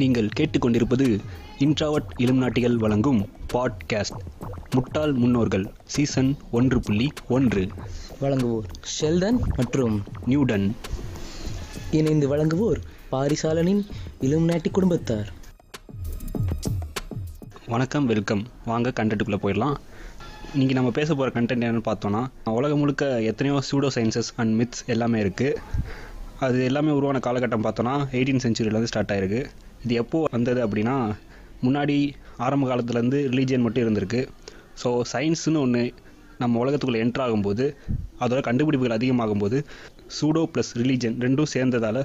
நீங்கள் கேட்டுக்கொண்டிருப்பது இன்ட்ராவர்ட் இலுமினாட்டிகள் வழங்கும் பாட்காஸ்ட் முட்டாள் முன்னோர்கள் சீசன் 1.1. வழங்குவோர் ஷெல்டன் மற்றும் நியூடன். இணைந்து வழங்குவோர் பாரிசாலனின் இலுமினாட்டி குடும்பத்தார். வணக்கம், வெல்கம். வாங்க கண்டென்ட்டுக்குள்ளே போயிடலாம். இன்றைக்கி நம்ம பேச போகிற கண்டென்ட் என்னென்னு பார்த்தோன்னா, உலகம் முழுக்க எத்தனையோ சூடோ சயின்சஸ் அண்ட் மித்ஸ் எல்லாமே இருக்குது. அது எல்லாமே உருவான காலகட்டம் பார்த்தோன்னா 18th century ஸ்டார்ட் ஆகிருக்கு. இது எப்போது வந்தது அப்படின்னா, முன்னாடி ஆரம்ப காலத்துலேருந்து ரிலீஜியன் மட்டும் இருந்திருக்கு. ஸோ சயின்ஸுன்னு ஒன்று நம்ம உலகத்துக்குள்ளே என்ட்ரு ஆகும்போது, அதோட கண்டுபிடிப்புகள் அதிகமாகும்போது, சூடோ ப்ளஸ் ரிலீஜன் ரெண்டும் சேர்ந்ததால்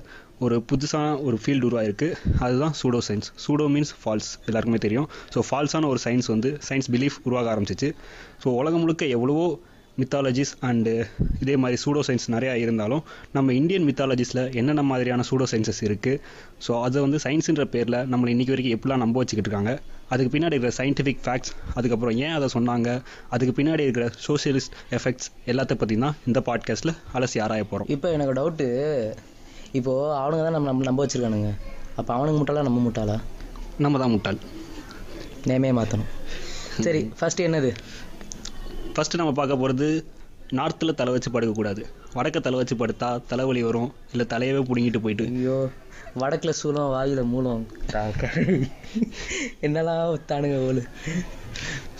ஒரு புதுசான ஒரு ஃபீல்டு உருவாயிருக்கு. அதுதான் pseudo science. Pseudo means false, எல்லாருக்குமே தெரியும். ஸோ ஃபால்ஸான ஒரு சயின்ஸ் வந்து சயின்ஸ் பிலீஃப் உருவாக ஆரம்பிச்சிச்சு. ஸோ உலகம் முழுக்க எவ்வளவோ மித்தாலஜிஸ் அண்டு இதே மாதிரி சூடோ சயின்ஸ் நிறையா இருந்தாலும், நம்ம இந்தியன் மித்தாலஜிஸில் என்னென்ன மாதிரியான சூடோ சயின்சஸ் இருக்குது, ஸோ அதை வந்து சயின்ஸுன்ற பேரில் நம்மளை இன்றைக்கி வரைக்கும் எப்படிலாம் நம்ப வச்சுக்கிட்டு இருக்காங்க, அதுக்கு பின்னாடி இருக்கிற சயின்டிஃபிக் ஃபேக்ட்ஸ், அதுக்கப்புறம் ஏன் அதை சொன்னாங்க, அதுக்கு பின்னாடி இருக்கிற சோஷியலிஸ்ட் எஃபெக்ட்ஸ் எல்லாத்த பற்றி தான் இந்த பாட்காஸ்ட்டில் அலசி ஆராய போகிறோம். இப்போ எனக்கு டவுட்டு, இப்போது அவனுங்க தான் நம்ம நம்ப வச்சுருக்கானுங்க. அப்போ அவனுக்கு முட்டாளா நம்ம முட்டாளா? நம்ம தான் முட்டாள். நேமே மாற்றணும். சரி, ஃபஸ்ட்டு என்னது? ஃபஸ்ட்டு நம்ம பார்க்க போகிறது, நார்த்தில் தலை வச்சு படுக்கக்கூடாது. வடக்க தலை வச்சு படுத்தா தலைவலி வரும், இல்லை தலையவே பிடுங்கிட்டு போயிட்டு. ஐயோ, வடக்கில் சூலம் வாயில் மூலம் என்னெல்லாம் தானுங்க ஓலு.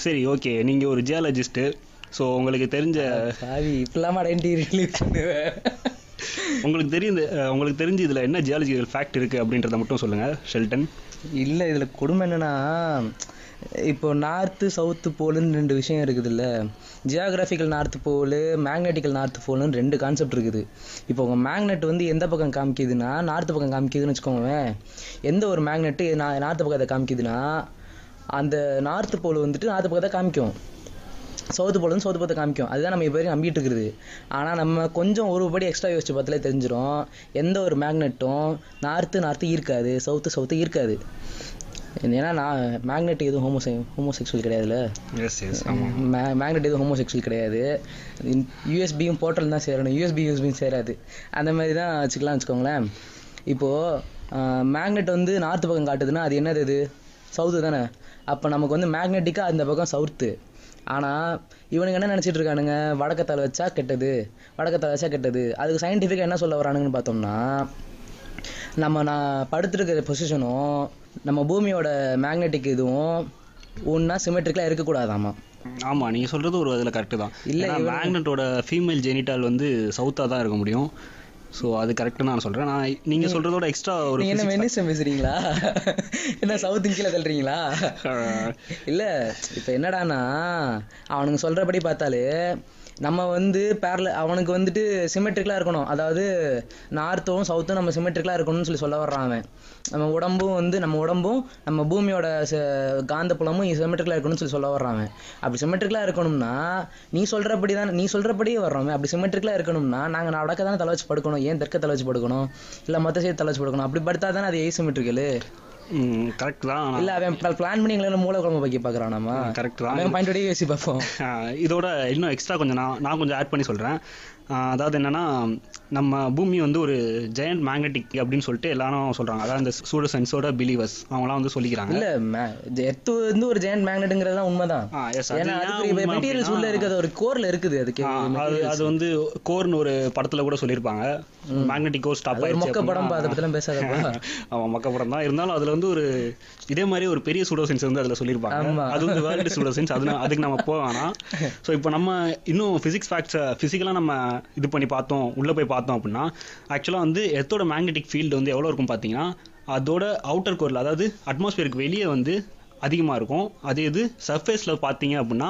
சரி, ஓகே, நீங்கள் ஒரு ஜியாலஜிஸ்ட்டு, ஸோ உங்களுக்கு தெரிஞ்ச இப்பெல்லாம் உங்களுக்கு தெரிஞ்ச இதில் என்ன ஜியாலஜிக்கல் ஃபேக்ட் இருக்குது அப்படின்றத மட்டும் சொல்லுங்கள் ஷெல்டன். இல்லை, இதில் கொடுமை என்னென்னா, இப்போ நார்த்து சவுத்து போலுன்னு ரெண்டு விஷயம் இருக்குது. இல்லை, geographical north pole, magnetical north போலுன்னு ரெண்டு கான்செப்ட் இருக்குது. இப்போ உங்கள் மேக்னெட் வந்து எந்த பக்கம் காமிக்கிதுன்னா நார்த்து பக்கம் காமிக்கிதுன்னு வச்சுக்கோங்களேன். எந்த ஒரு மேக்னெட்டு நார்த்து பக்கத்தை காமிக்கிதுன்னா அந்த நார்த்து போல் வந்துட்டு நார்த்து பக்கத்தை காமிக்கும், சவுத்து போல் வந்து சவுத்து பக்கத்தை காமிக்கும். அதுதான் நம்ம இப்போ வரைக்கும் நம்பிட்டு இருக்குது. ஆனால் நம்ம கொஞ்சம் ஒரு படி எக்ஸ்ட்ரா யோசிச்சு பார்த்தாலே தெரிஞ்சிடும், எந்த ஒரு மேக்னெட்டும் நார்த்து ஈர்க்காது, சவுத்து ஈர்க்காது. ஏன்னா நான் மேக்னெட் எதுவும் ஹோமோசெக்சுவல் கிடையாதுல்ல. மேக்னெட் எதுவும் ஹோமோசெக்சுவல் கிடையாது. யூஎஸ்பியும் போர்ட்டல் தான் சேரணும், யூஎஸ்பியும் சேராது. அந்த மாதிரி தான் வச்சுக்கோங்களேன். இப்போது மேக்னெட் வந்து நார்த்து பக்கம் காட்டுதுன்னா அது என்னது? அது சவுத்து தானே. அப்போ நமக்கு வந்து மேக்னெட்டிக்காக அந்த பக்கம் சவுத்து. ஆனால் இவனுக்கு என்ன நினச்சிட்டு இருக்கானுங்க, வடக்கத்தால் வச்சா கெட்டது, அதுக்கு சயின்டிஃபிக்காக என்ன சொல்ல வரானுங்கன்னு பார்த்தோம்னா, நான் படுத்துருக்கிற பொசிஷனும் நம்ம பூமியோட மேக்னெட்டிக் இதுவும் ஒன்றா சிமெட்ரிக்கலாக இருக்கக்கூடாதாமா. ஆமாம், நீங்கள் சொல்கிறது ஒரு அதில் கரெக்டு தான். இல்லை, மேக்னெட்டோட ஃபீமேல் ஜெனிட்டால் வந்து சவுத்தாக தான் இருக்க முடியும். ஸோ அது கரெக்டுன்னு நான் சொல்கிறேன். நான் நீங்கள் சொல்கிறதோட எக்ஸ்ட்ரா ஒரு என்ன மெனிசம் பேசுகிறீங்களா? என்ன சவுத்து கீழே தள்ளுறீங்களா? இல்லை, இப்போ என்னடானா அவனுங்க சொல்கிறபடி பார்த்தாலே நம்ம வந்து அவனுக்கு வந்துட்டு சிமெட்ரிக்கலாக இருக்கணும். அதாவது நார்த்தும் சவுத்தும் நம்ம சிமெட்ரிக்கலாக இருக்கணும்னு சொல்ல வர்றான் அவன். நம்ம உடம்பும் நம்ம பூமியோட காந்தப்புலமும் சிமெட்ரிக்கலாக இருக்கணும்னு சொல்ல வர்றான் அவன். அப்படி சிமெட்ரிக்கலாக இருக்கணும்னா நீ சொல்கிறபடியே வர்றோம். அப்படி சிமெட்ரிக்கலாக இருக்கணும்னா நாங்கள் வடக்க தானே தலை வச்சு படுக்கணும், ஏன் தெற்க தலை வச்சு படுக்கணும், இல்லை மற்ற சைடு தலை வச்சு படுக்கணும்? அப்படி படுத்தா தானே அது ஏசிமெட்ரிக்கலு. கரெக்ட் தான். இல்லை, அவன் பிளான் பண்ணி எங்களை மூளை குழம்பு பற்றி பார்க்குறான். நம்ம கரெக்ட் தான், பாயிண்ட் யோசிச்சு பார்ப்போம். இதோட இன்னும் எக்ஸ்ட்ரா கொஞ்சம் நான் கொஞ்சம் ஆட் பண்ணி சொல்கிறேன். அதாவது என்னென்னா, நம்ம பூமி வந்து ஒரு ஜெயண்ட் மேக்னெட்டிக் அப்படின்னு சொல்லிட்டு எல்லாரும் சொல்கிறாங்க. அதாவது இந்த சூடோ சயின்ஸோட பிலீவர்ஸ் அவங்களாம் வந்து சொல்லிக்கிறாங்க. இல்லை, எர்த் வந்து ஒரு ஜெயண்ட் மேக்னெட்டுங்கிறது தான் உண்மைதான். ஏன்னா மெட்டீரியல்ஸ் உள்ள இருக்கிறது ஒரு கோரில் இருக்குது. அது வந்து கோர்னு ஒரு படத்தில் கூட சொல்லியிருப்பாங்க, மேக்னெட்டிக் கோர் ஸ்டாப் ஆயிடுச்சு. மொக்க படம் அதை பற்றிலாம் பேசாத. ஆமாம், மொக்க படம் தான். இருந்தாலும் அதில் வந்து ஒரு இதே மாதிரி ஒரு பெரிய சூடோ சயின்ஸ் வந்து அதில் சொல்லியிருப்பாங்க. அது வந்து வேர்ல்டு சூடோ சயின்ஸ். அதுக்கு நம்ம போவேன்னா, ஸோ இப்போ நம்ம இன்னும் ஃபிசிக்ஸ் ஃபேக்ட்ஸை ஃபிசிக்கலாக நம்ம இது பண்ணி பார்த்தோம், உள்ளே போய் பார்த்தோம் அப்படின்னா, ஆக்சுவலாக வந்து எர்த்தோட மேக்னெட்டிக் ஃபீல்டு வந்து எவ்வளோ இருக்கும் பார்த்தீங்கன்னா, அதோட அவுட்டர் கோரில், அதாவது அட்மாஸ்பியருக்கு வெளியே வந்து அதிகமாக இருக்கும். அதே இது சர்ஃபேஸில் பார்த்தீங்க அப்படின்னா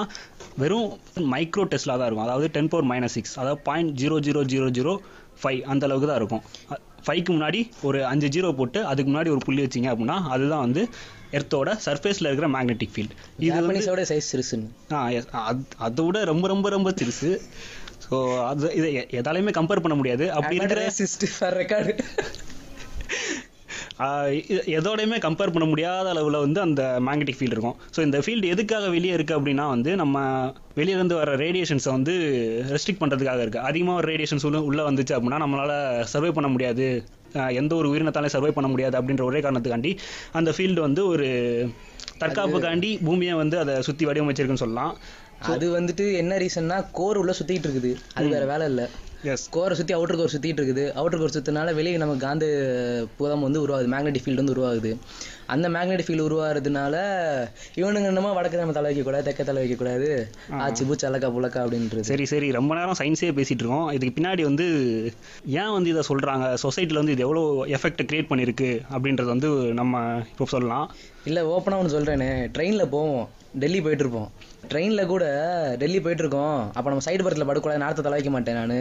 வெறும் மைக்ரோ டெஸ்ட்லாக தான் இருக்கும். அதாவது 10⁻⁶, அதாவது 0.00005 அந்த அளவுக்கு தான் இருக்கும். 5க்கு முன்னாடி ஒரு 5 ஜீரோ போட்டு அதுக்கு முன்னாடி ஒரு புள்ளி வச்சிங்க அப்படின்னா அதுதான் வந்து எர்த்தோட சர்ஃபேஸில் இருக்கிற மேக்னெட்டிக் ஃபீல்டு. இது வந்து சைஸ் சிறுசுன்னு அதை விட ரொம்ப ரொம்ப ரொம்ப சிறுசு. ஸோ அது இதை எதாலையுமே கம்பேர் பண்ண முடியாது. அப்படி இருக்கிற எதோடையுமே கம்பேர் பண்ண முடியாத அளவில் வந்து அந்த மேக்னெட்டிக் ஃபீல்டு இருக்கும். ஸோ இந்த ஃபீல்டு எதுக்காக வெளியே இருக்குது அப்படின்னா, வந்து நம்ம வெளியிலேருந்து வர ரேடியேஷன்ஸை வந்து ரெஸ்ட்ரிக்ட் பண்ணுறதுக்காக இருக்குது. அதிகமாக ஒரு ரேடியேஷன்ஸ் உள்ளே வந்துச்சு அப்படின்னா நம்மளால் சர்வே பண்ண முடியாது, எந்த ஒரு உயிரினத்தாலையும் சர்வை பண்ண முடியாது அப்படின்ற ஒரே காரணத்துக்காண்டி அந்த ஃபீல்டு வந்து ஒரு தற்காப்புக்காண்டி பூமியை வந்து அதை சுற்றி வடிவமைச்சிருக்குன்னு சொல்லலாம். அது வந்துட்டு என்ன ரீசன்னா கோர் உள்ள சுத்திட்டு இருக்குது, அது வேற வேலை இல்லை. கோரை சுற்றி அவுட்டர் கோர் சுற்றிட்டு இருக்குது. அவுட்டர் கோர் சுற்றினால வெளியே நம்ம காந்த புலம் வந்து உருவாகுது, மேக்னெட்டிக் ஃபீல்டு வந்து உருவாகுது. அந்த மேக்னெட்டிக் ஃபீல்டு உருவாகிறதுனால இவனுங்க என்னமா வடக்கு நம்ம தலை வைக்கக்கூடாது, தெக்க தலை வைக்கக்கூடாது, ஆச்சு பூச்சி அலக்கா புலக்கா அப்படின்றது. சரி சரி, ரொம்ப நேரம் சயின்ஸே பேசிட்டு இருக்கோம். இதுக்கு பின்னாடி வந்து ஏன் வந்து இதை சொல்கிறாங்க, சொசைட்டியில் வந்து இது எவ்வளோ எஃபெக்ட் கிரியேட் பண்ணியிருக்கு அப்படின்றது வந்து நம்ம இப்போ சொல்லலாம். இல்லை ஓப்பனாக ஒன்று சொல்கிறேன்னு, ட்ரெயினில் போவோம், டெல்லி போயிட்டுருப்போம். ட்ரெயினில் கூட டெல்லி போயிட்டுருக்கோம், அப்போ நம்ம சைடு பர்த்தில் படுக்கூடாது, நார்த்தை தலை வைக்க மாட்டேன் நான்,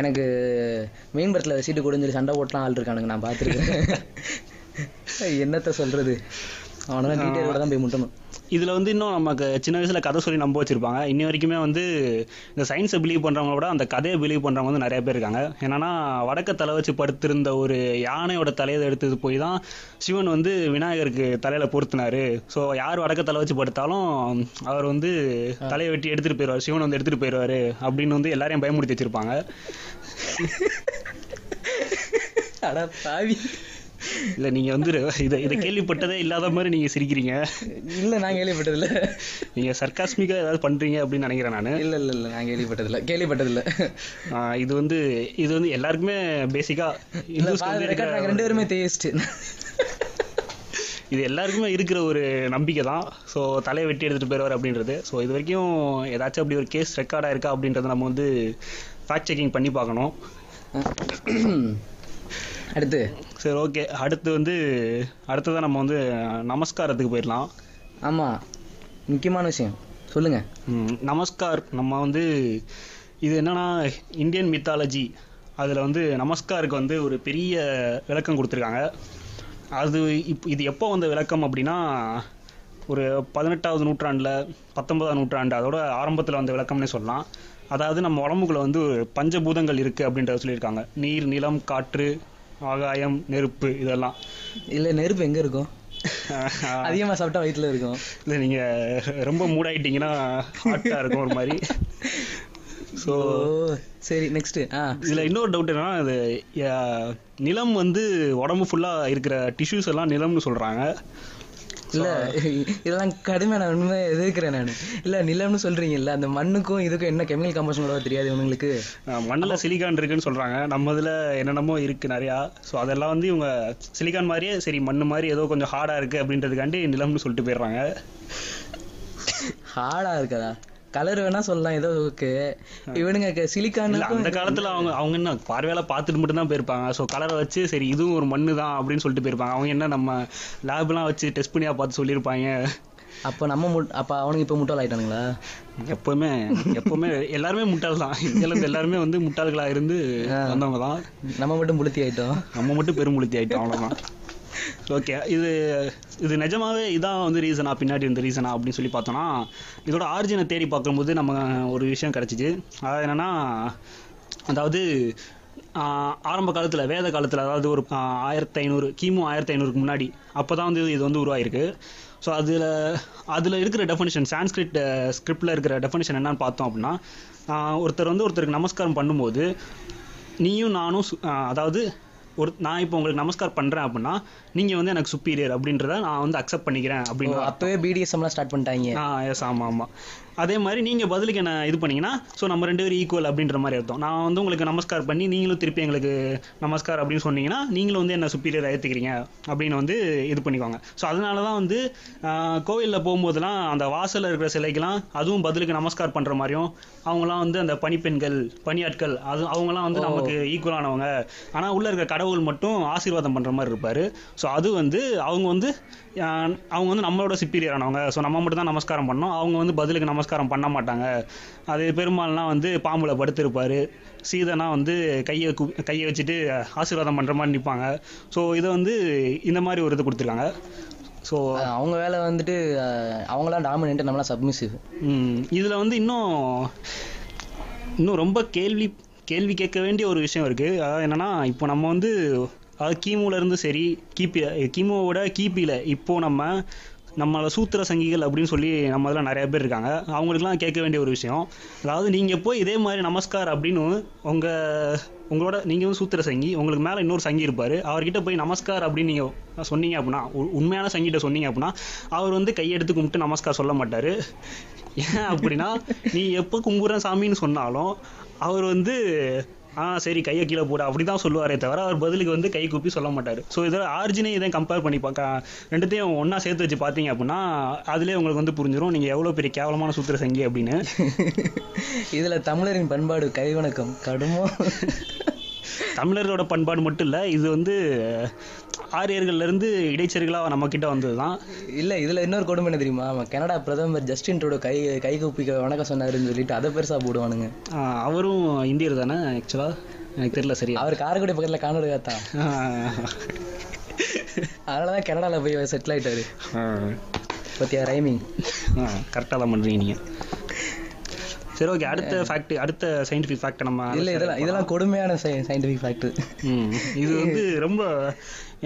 எனக்கு மெயின் பர்த்தில் சீட்டு கொடுஞ்சு சண்டை ஓட்டலாம் ஆள் இருக்கானுங்க, நான் பார்த்துருக்கேன். என்னத்தை சொல்கிறது, அவனெல்லாம் டீட்டெயிலோட தான் போய் முட்டணும். இதில் வந்து இன்னும் நமக்கு சின்ன வயசில் கதை சொல்லி நம்ப வச்சுருப்பாங்க. இன்னி வரைக்குமே வந்து இந்த சயின்ஸை பிலீவ் பண்ணுறவங்கள விட அந்த கதையை பிலீவ் பண்ணுறவங்க வந்து நிறைய பேர் இருக்காங்க. என்னென்னா வடக்க தலை வச்சு படுத்திருந்த ஒரு யானையோட தலையை எடுத்தது போய் தான் சிவன் வந்து விநாயகருக்கு தலையில் பொருத்தினார். ஸோ யார் வடக்க தலை வச்சு படுத்தாலும் அவர் வந்து தலையை வெட்டி எடுத்துகிட்டு போயிடுவார், சிவன் வந்து எடுத்துகிட்டு போயிடுவார் அப்படின்னு வந்து எல்லாரையும் பயமுறுத்தி வச்சுருப்பாங்க. அட பாவி, இல்லை நீங்கள் வந்து இதை இதை கேள்விப்பட்டதே இல்லாத மாதிரி நீங்கள் சிரிக்கிறீங்க. இல்லை நான் கேள்விப்பட்டதில்லை. நீங்கள் சர்காஸ்மிக்காக ஏதாவது பண்ணுறீங்க அப்படின்னு நினைக்கிறேன் நான். இல்லை இல்லை இல்லை, நான் கேள்விப்பட்டதில்லை. இது வந்து எல்லாருக்குமே பேசிக்காக இல்லை, ரெண்டு பேருமே தேய்ஸ்ட், இது எல்லாருக்குமே இருக்கிற ஒரு நம்பிக்கை தான். ஸோ தலையை வெட்டி எடுத்துகிட்டு போயிடுவார் அப்படின்றது. ஸோ இது வரைக்கும் ஏதாச்சும் அப்படி ஒரு கேஸ் ரெக்கார்டாக இருக்கா அப்படின்றத நம்ம வந்து ஃபேக்ட் செக்கிங் பண்ணி பார்க்கணும். அடுத்து சரி ஓகே, அடுத்ததான் நம்ம வந்து நமஸ்காரத்துக்கு போயிடலாம். ஆமாம், முக்கியமான விஷயம் சொல்லுங்கள். நமஸ்கார் நம்ம வந்து இது என்னென்னா இந்தியன் மித்தாலஜி, அதில் வந்து நமஸ்காருக்கு வந்து ஒரு பெரிய விளக்கம் கொடுத்துருக்காங்க. அது இது எப்போ வந்த விளக்கம் அப்படின்னா ஒரு 18வது நூற்றாண்டில் 19ஆம் நூற்றாண்டு அதோட ஆரம்பத்தில் வந்த விளக்கம்னே சொல்லலாம். அதாவது நம்ம உடம்புக்குள்ள வந்து பஞ்சபூதங்கள் இருக்குது அப்படின்றத சொல்லியிருக்காங்க. நீர், நிலம், காற்று, ஆகாயம், நெருப்பு, இதெல்லாம். இல்லை நெருப்பு எங்கே இருக்கும், அதிகமாக சாப்பிட்டா வயிற்றுல இருக்கும். இல்லை நீங்கள் ரொம்ப மூடாயிட்டீங்கன்னா ஹாட்டாக இருக்கும் ஒரு மாதிரி. ஸோ சரி நெக்ஸ்ட்டு, இதில் இன்னொரு டவுட் என்னன்னா அது நிலம் வந்து உடம்பு ஃபுல்லாக இருக்கிற டிஷ்யூஸ் எல்லாம் நிலம்னு சொல்கிறாங்க. இல்லை இதெல்லாம் கடுமையான உண்மை எதிர்க்கிறேன் நான். இல்லை நிலம்னு சொல்கிறீங்கல்ல, அந்த மண்ணுக்கும் இதுக்கும் என்ன கெமிக்கல் காம்பவுண்ட் கூட தெரியாது இவங்களுக்கு. மண்ணில் சிலிக்கான் இருக்குன்னு சொல்கிறாங்க, நம்ம இதில் என்னென்னமோ இருக்குது நிறையா. ஸோ அதெல்லாம் வந்து இவங்க சிலிக்கான் மாதிரியே சரி மண் மாதிரி ஏதோ கொஞ்சம் ஹார்டாக இருக்குது அப்படின்றதுக்காண்டி நிலம்னு சொல்லிட்டு போயிடுறாங்க. ஹார்டாக இருக்குதா, கலர் வேணா சொல்லலாம், ஏதோ ஓகே. இவனுங்க சிலிக்கான் அந்த காலத்தில் அவங்க என்ன பார்வையால பார்த்துட்டு மட்டும் தான் போயிருப்பாங்க. ஸோ கலரை வச்சு சரி இதுவும் ஒரு மண்ணு தான் அப்படின்னு சொல்லிட்டு போயிருப்பாங்க. அவங்க என்ன நம்ம லேப்லாம் வச்சு டெஸ்ட் பண்ணியா பார்த்து சொல்லியிருப்பாங்க. அப்போ அப்போ அவனுக்கு இப்போ முட்டாள் ஆகிட்டானுங்களா? எப்போவுமே எல்லாருமே முட்டாள் தான், இந்தியாவில் எல்லாருமே வந்து முட்டாள்களாக இருந்து வந்தவங்க தான். நம்ம மட்டும் புளுத்தி ஆகிட்டோம், நம்ம மட்டும் பெரும்புளுத்தி ஆகிட்டோம், அவ்வளோதான். ஓகே, இது நிஜமாவே இதான் வந்து ரீசனா, பின்னாடி இருந்த ரீசனா அப்படின்னு சொல்லி பார்த்தோன்னா இதோட ஆரிஜினை தேடி பார்க்கும்போது நம்ம ஒரு விஷயம் கிடச்சிச்சு. அதாவது என்னென்னா, அதாவது ஆரம்ப காலத்தில், வேத காலத்தில், அதாவது ஒரு 1500 கிமு 1500க்கு முன்னாடி அப்போ தான் வந்து இது வந்து உருவாயிருக்கு. ஸோ அதில் இருக்கிற டெஃபனிஷன், சான்ஸ்கிரிட் ஸ்கிரிப்டில் இருக்கிற டெஃபனிஷன் என்னன்னு பார்த்தோம் அப்படின்னா, ஒருத்தருக்கு நமஸ்காரம் பண்ணும்போது நீயும் நானும், அதாவது நான் இப்போ உங்களுக்கு நமஸ்கார் பண்ணுறேன் அப்படின்னா நீங்கள் வந்து எனக்கு சுப்பீரியர் அப்படின்றத நான் வந்து அக்செப்ட் பண்ணிக்கிறேன் அப்படின்னு. அப்போவே பிடிஎஸ்எம்லாம் ஸ்டார்ட் பண்ணிட்டாங்க. எஸ், ஆமாம் ஆமாம். அதே மாதிரி நீங்கள் பதிலுக்கு என்ன இது பண்ணிங்கன்னா, ஸோ நம்ம ரெண்டு பேரும் ஈக்குவல் அப்படின்ற மாதிரி அர்த்தம். நான் வந்து உங்களுக்கு நமஸ்கார் பண்ணி நீங்களும் திருப்பி எங்களுக்கு நமஸ்கார் அப்படின்னு சொன்னீங்கன்னா நீங்களும் வந்து என்ன சுப்பீரியர் ஏற்றுக்கிறீங்க அப்படின்னு வந்து இது பண்ணிக்குவாங்க. ஸோ அதனால தான் வந்து கோவிலில் போகும்போதெல்லாம் அந்த வாசலில் இருக்கிற சிலைக்கெல்லாம் அதுவும் பதிலுக்கு நமஸ்கார் பண்ணுற மாதிரியும், அவங்களாம் வந்து அந்த பணிப்பெண்கள், பணியாட்கள், அது அவங்களாம் வந்து நமக்கு ஈக்குவலானவங்க, ஆனால் உள்ளே இருக்கிற கடவுள் மட்டும் ஆசீர்வாதம் பண்ணுற மாதிரி இருப்பார். ஸோ அது வந்து அவங்க வந்து நம்மளோட சுப்பீரியரானவங்க. ஸோ நம்ம மட்டும் தான் நமஸ்காரம் பண்ணோம், அவங்க வந்து பதிலுக்கு நமஸ்காரம் பண்ண மாட்டாங்க. அது பெருமாள்லாம் வந்து பாம்புல படுத்திருப்பார், சீதனா வந்து கையை வச்சுட்டு ஆசீர்வாதம் பண்ணுற மாதிரி நிற்பாங்க. ஸோ இதை வந்து இந்த மாதிரி ஒரு இது கொடுத்துருக்காங்க. ஸோ அவங்க வேலை வந்துட்டு அவங்களாம் டாமினன்ட், நம்மளாம் சப்மிசிவ். இதில் வந்து இன்னும் ரொம்ப கேள்வி கேட்க வேண்டிய ஒரு விஷயம் இருக்குது. அதாவது என்னென்னா, இப்போ நம்ம வந்து கிமுலேருந்து சரி கிபியோட கிபியில் இப்போது நம்ம நம்மளை சூத்திர சங்கிகள் அப்படின்னு சொல்லி நம்ம அதில் நிறைய பேர் இருக்காங்க. அவங்களுக்குலாம் கேட்க வேண்டிய ஒரு விஷயம், அதாவது நீங்கள் போய் இதே மாதிரி நமஸ்கார் அப்படின்னு உங்களோட நீங்கள் வந்து சூத்திர சங்கி, உங்களுக்கு மேலே இன்னொரு சங்கி இருப்பார், அவர்கிட்ட போய் நமஸ்கார் அப்படின்னு நீங்கள் சொன்னீங்க அப்படின்னா, உண்மையான சங்கிட்ட சொன்னீங்க அப்படின்னா அவர் வந்து கையெடுத்து கும்பிட்டு நமஸ்கார் சொல்ல மாட்டார். ஏன் அப்படின்னா, நீ எப்போ கும்புற சாமின்னு சொன்னாலும் அவர் வந்து சரி கையை கீழே போட அப்படி தான் சொல்லுவாரே தவிர அவர் பதிலுக்கு வந்து கை கூப்பி சொல்ல மாட்டார். ஸோ இதில் ஆரிஜினையும் இதை கம்பேர் பண்ணி ரெண்டுத்தையும் ஒன்றா சேர்த்து வச்சு பார்த்தீங்க அப்படின்னா அதுலேயே உங்களுக்கு வந்து புரிஞ்சிடும் நீங்கள் எவ்வளோ பெரிய கேவலமான சூத்திர சங்கி அப்படின்னு. இதில் தமிழரின் பண்பாடு கைவணக்கம் கடுமோ. தமிழர்களோட பண்பாடு மட்டும் இல்லை, இது வந்து ஆரியர்கள்லேருந்து இடைச்சர்களாக நம்மக்கிட்ட வந்தது தான். இல்லை, இதில் இன்னொரு கொடுமை என்ன தெரியுமா, அவன் கனடா பிரதமர் ஜஸ்டின் ட்ரூடோ கைகூப்பிக்க வணக்கம் சொன்னாருன்னு சொல்லிட்டு அதை பெருசாக போடுவானுங்க. அவரும் இந்தியர் தானே ஆக்சுவலாக, எனக்கு தெரியல சரியா. அவர் காரைக்குடி பக்கத்தில் காணொலி காத்தான், அதனால தான் கனடாவில் போய் செட்டில் ஆகிட்டாரு. பற்றியா ரைமிங் கரெக்டாக தான் பண்ணுறீங்க நீங்கள். சரி ஓகே, அடுத்த ஃபேக்ட், அடுத்த சயின்டிஃபிக் ஃபேக்ட் நம்ம இல்லை, இதெல்லாம் கொடுமையான சயின்டிஃபிக் ஃபேக்ட். இது வந்து ரொம்ப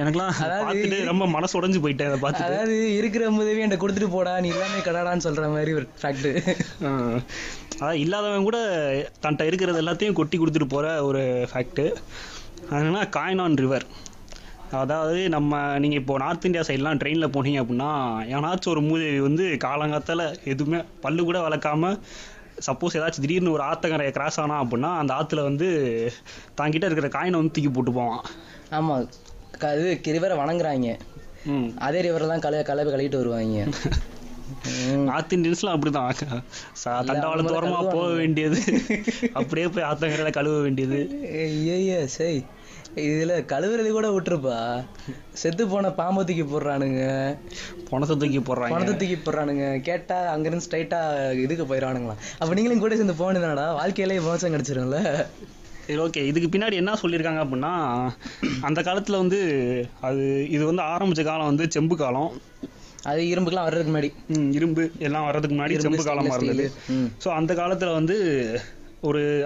எனக்குலாம் பார்த்துட்டு ரொம்ப மனசு உடைஞ்சு போயிட்டேன் அதை பார்த்து. அதாவது இருக்கிற உதவி என்கிட்ட கொடுத்துட்டு போடா நீ எல்லாமே கடாடான்னு சொல்கிற மாதிரி ஒரு ஃபேக்ட்டு. அதாவது இல்லாதவன் கூட தன்ட்ட இருக்கிறது எல்லாத்தையும் கொட்டி கொடுத்துட்டு போகிற ஒரு ஃபேக்ட்டு. அதனால காயின் ஆன் ரிவர், அதாவது நம்ம நீங்கள் இப்போது நார்த் இந்தியா சைட்லாம் ட்ரெயினில் போனீங்க அப்படின்னா ஏன்னாச்சும் ஒரு மூதேவி வந்து காலங்காத்தால் எதுவுமே பல்லு கூட வளர்க்காமல் சப்போஸ் ஏதாச்சும் திடீர்னு ஒரு ஆத்தங்கரையை கிராஸ் ஆனால் அப்படின்னா அந்த ஆற்றுல வந்து தாங்கிட்ட இருக்கிற காயினை வந்து தூக்கி போட்டு போவான். ஆமாம், அது ரிவரை வணங்குறாங்க, அதே ரிவரில் தான் கலவை கழுவிட்டு வருவாங்க. நார்த் இந்தியன்ஸ்லாம் அப்படிதான், தண்டவாளத்து ஓரமாக போக வேண்டியது அப்படியே போய் ஆத்தங்கரையில் கழுவ வேண்டியது. ஐயா சரி, இதில் கழுவுறது கூட விட்டுருப்பா, செத்து போன பாம்பை தூக்கி போடுறானுங்க, பணத்தை தூக்கி போடுறானுங்க. கேட்டால் அங்கேருந்து ஸ்ட்ரைட்டாக இதுக்கு போயிடுறானுங்களாம். அப்போ நீங்களும் கூட சேர்ந்து போனதுனாடா வாழ்க்கையிலேயே மோசம் கிடச்சிரும்ல. சரி ஓகே, இதுக்கு பின்னாடி என்ன சொல்லியிருக்காங்க அப்படின்னா, அந்த காலத்தில் வந்து இது வந்து ஆரம்பித்த காலம் வந்து செம்பு காலம். அது இரும்புக்கெல்லாம் வர்றதுக்கு முன்னாடி, இரும்பு எல்லாம் வர்றதுக்கு முன்னாடி செம்பு காலமாக இருந்தது. ஸோ அந்த காலத்தில் வந்து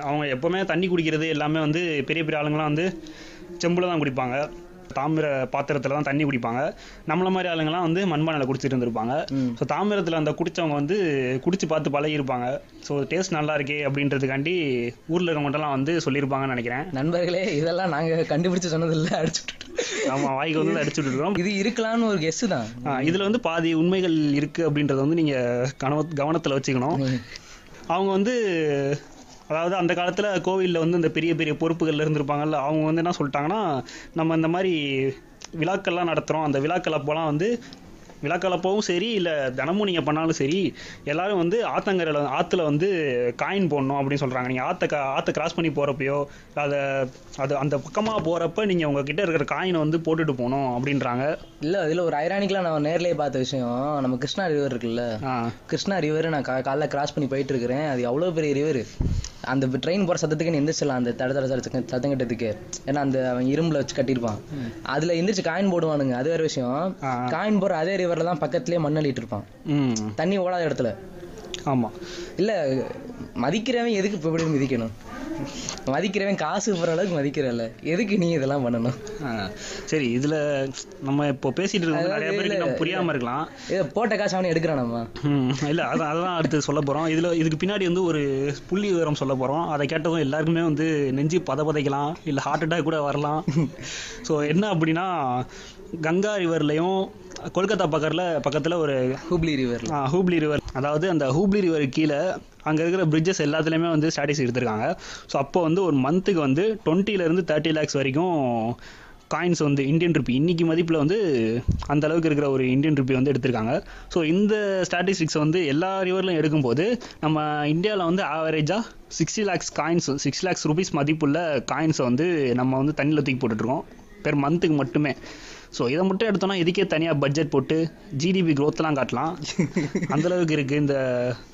அவங்க எப்போவுமே தண்ணி குடிக்கிறது எல்லாமே வந்து பெரிய பெரிய ஆளுங்களாம் வந்து செம்பில் தான் குடிப்பாங்க, தாமிர பாத்திரத்தில் தான் தண்ணி குடிப்பாங்க. நம்மள மாதிரி ஆளுங்கள்லாம் வந்து மண்பானையில் குடிச்சிட்டு இருந்திருப்பாங்க. ஸோ தாமிரத்தில் அந்த குடித்தவங்க வந்து குடிச்சு பார்த்து பழகிருப்பாங்க. ஸோ டேஸ்ட் நல்லா இருக்கே அப்படின்றதுக்காண்டி ஊரில் இருக்கவங்கள்ட்டலாம் வந்து சொல்லியிருப்பாங்கன்னு நினைக்கிறேன். நண்பர்களே, இதெல்லாம் நாங்கள் கண்டுபிடிச்சு சொன்னதில்லை, அடிச்சுட்டு ஆமாம் வாய்க்கு வந்து அடிச்சுட்டு இருக்கோம். இது இருக்கலாம்னு ஒரு கெஸ்ஸு தான். இதில் வந்து பாதி உண்மைகள் இருக்குது அப்படின்றத வந்து நீங்கள் கவனத்தில் வச்சுக்கணும். அவங்க வந்து அதாவது அந்த காலத்தில் கோவிலில் வந்து இந்த பெரிய பெரிய பொறுப்புகளில் இருந்திருப்பாங்கல்ல, அவங்க வந்து என்ன சொல்லிட்டாங்கன்னா, நம்ம இந்த மாதிரி விழாக்கள்லாம் நடத்துகிறோம், அந்த விழாக்கள் அப்போலாம் வந்து விழாக்களப்பவும் சரி இல்லை தினமும் நீங்கள் பண்ணாலும் சரி எல்லோரும் வந்து ஆற்றுல வந்து காயின் போடணும் அப்படின்னு சொல்கிறாங்க. நீங்கள் ஆற்றை கிராஸ் பண்ணி போகிறப்பையோ அது அந்த பக்கமாக போகிறப்ப நீங்கள் உங்ககிட்ட இருக்கிற காயினை வந்து போட்டுட்டு போகணும் அப்படின்றாங்க. இல்லை, அதில் ஒரு ஐரானிக்கலாக நான் நேர்லேயே பார்த்த விஷயம், நம்ம கிருஷ்ணா ரிவர் இருக்குல்ல, கிருஷ்ணா ரிவர் நான் காலைல கிராஸ் பண்ணி போயிட்டு இருக்கிறேன். அது எவ்வளோ பெரிய ரிவர், அந்த ட்ரெயின் போகிற சத்தத்துக்கு எந்திரிச்சிடலாம், அந்த சத்தம் கட்டத்துக்கு, ஏன்னா அந்த அவன் இரும்பில் வச்சு கட்டியிருப்பான், அதில் எந்திரிச்சு காயின் போடுவானுங்க. அது வேறு விஷயம், காயின் போடுற அதே ரிவரில் தான் பக்கத்துலேயே மண்ணள்ளிட்டு இருப்பான், தண்ணி ஓடாத இடத்துல. ஆமாம், இல்லை மதிக்கிறவன் எதுக்கு இப்போ எப்படி மிதிக்கணும், மதிக்கிறவன் காசு போகிற அளவுக்கு மதிக்கிறல்ல, எதுக்கு நீ இதெல்லாம் பண்ணணும். சரி, இதில் நம்ம இப்போ பேசிகிட்டு இருக்கோம் நிறைய பேருக்கு புரியாமல் இருக்கலாம், இதை போட்ட காசு அவனே எடுக்கிறான் நம்ம. இல்லை, அதான் அடுத்து சொல்ல போகிறோம். இதுக்கு பின்னாடி வந்து ஒரு புள்ளி விவரம் சொல்ல போகிறோம். அதை கேட்டதும் எல்லாருக்குமே வந்து நெஞ்சு பதைக்கலாம், இல்லை ஹார்ட் அட்டாக் கூட வரலாம். ஸோ என்ன அப்படின்னா, கங்கா ரிவர்லையும் கொல்கத்தா பக்கத்தில் ஒரு ஹூப்ளி ரிவர், அதாவது அந்த ஹூப்ளி ரிவர் கீழே அங்கே இருக்கிற பிரிட்ஜஸ் எல்லாத்துலேயுமே வந்து ஸ்டாட்டிஸ் எடுத்திருக்காங்க. ஸோ அப்போ வந்து ஒரு மந்த்துக்கு வந்து 20-30 lakhs வரைக்கும் காயின்ஸ் வந்து இந்தியன் ருப்பி இன்றைக்கி மதிப்பில் வந்து அந்தளவுக்கு இருக்கிற ஒரு இந்தியன் ருப்பி வந்து எடுத்திருக்காங்க. ஸோ இந்த ஸ்டாட்டிஸ்டிக்ஸ் வந்து எல்லா ரிவர்லையும் எடுக்கும்போது நம்ம இந்தியாவில் வந்து ஆவரேஜாக 60 lakhs மதிப்புள்ள காயின்ஸை வந்து நம்ம வந்து தண்ணியில் தூக்கி போட்டுட்ருக்கோம் பெர் மந்த்துக்கு மட்டுமே. ஸோ இதை மட்டும் எடுத்தோம்னா இதுக்கே தனியாக பட்ஜெட் போட்டு ஜிடிபி க்ரோத்லாம் காட்டலாம், அந்தளவுக்கு இருக்குது இந்த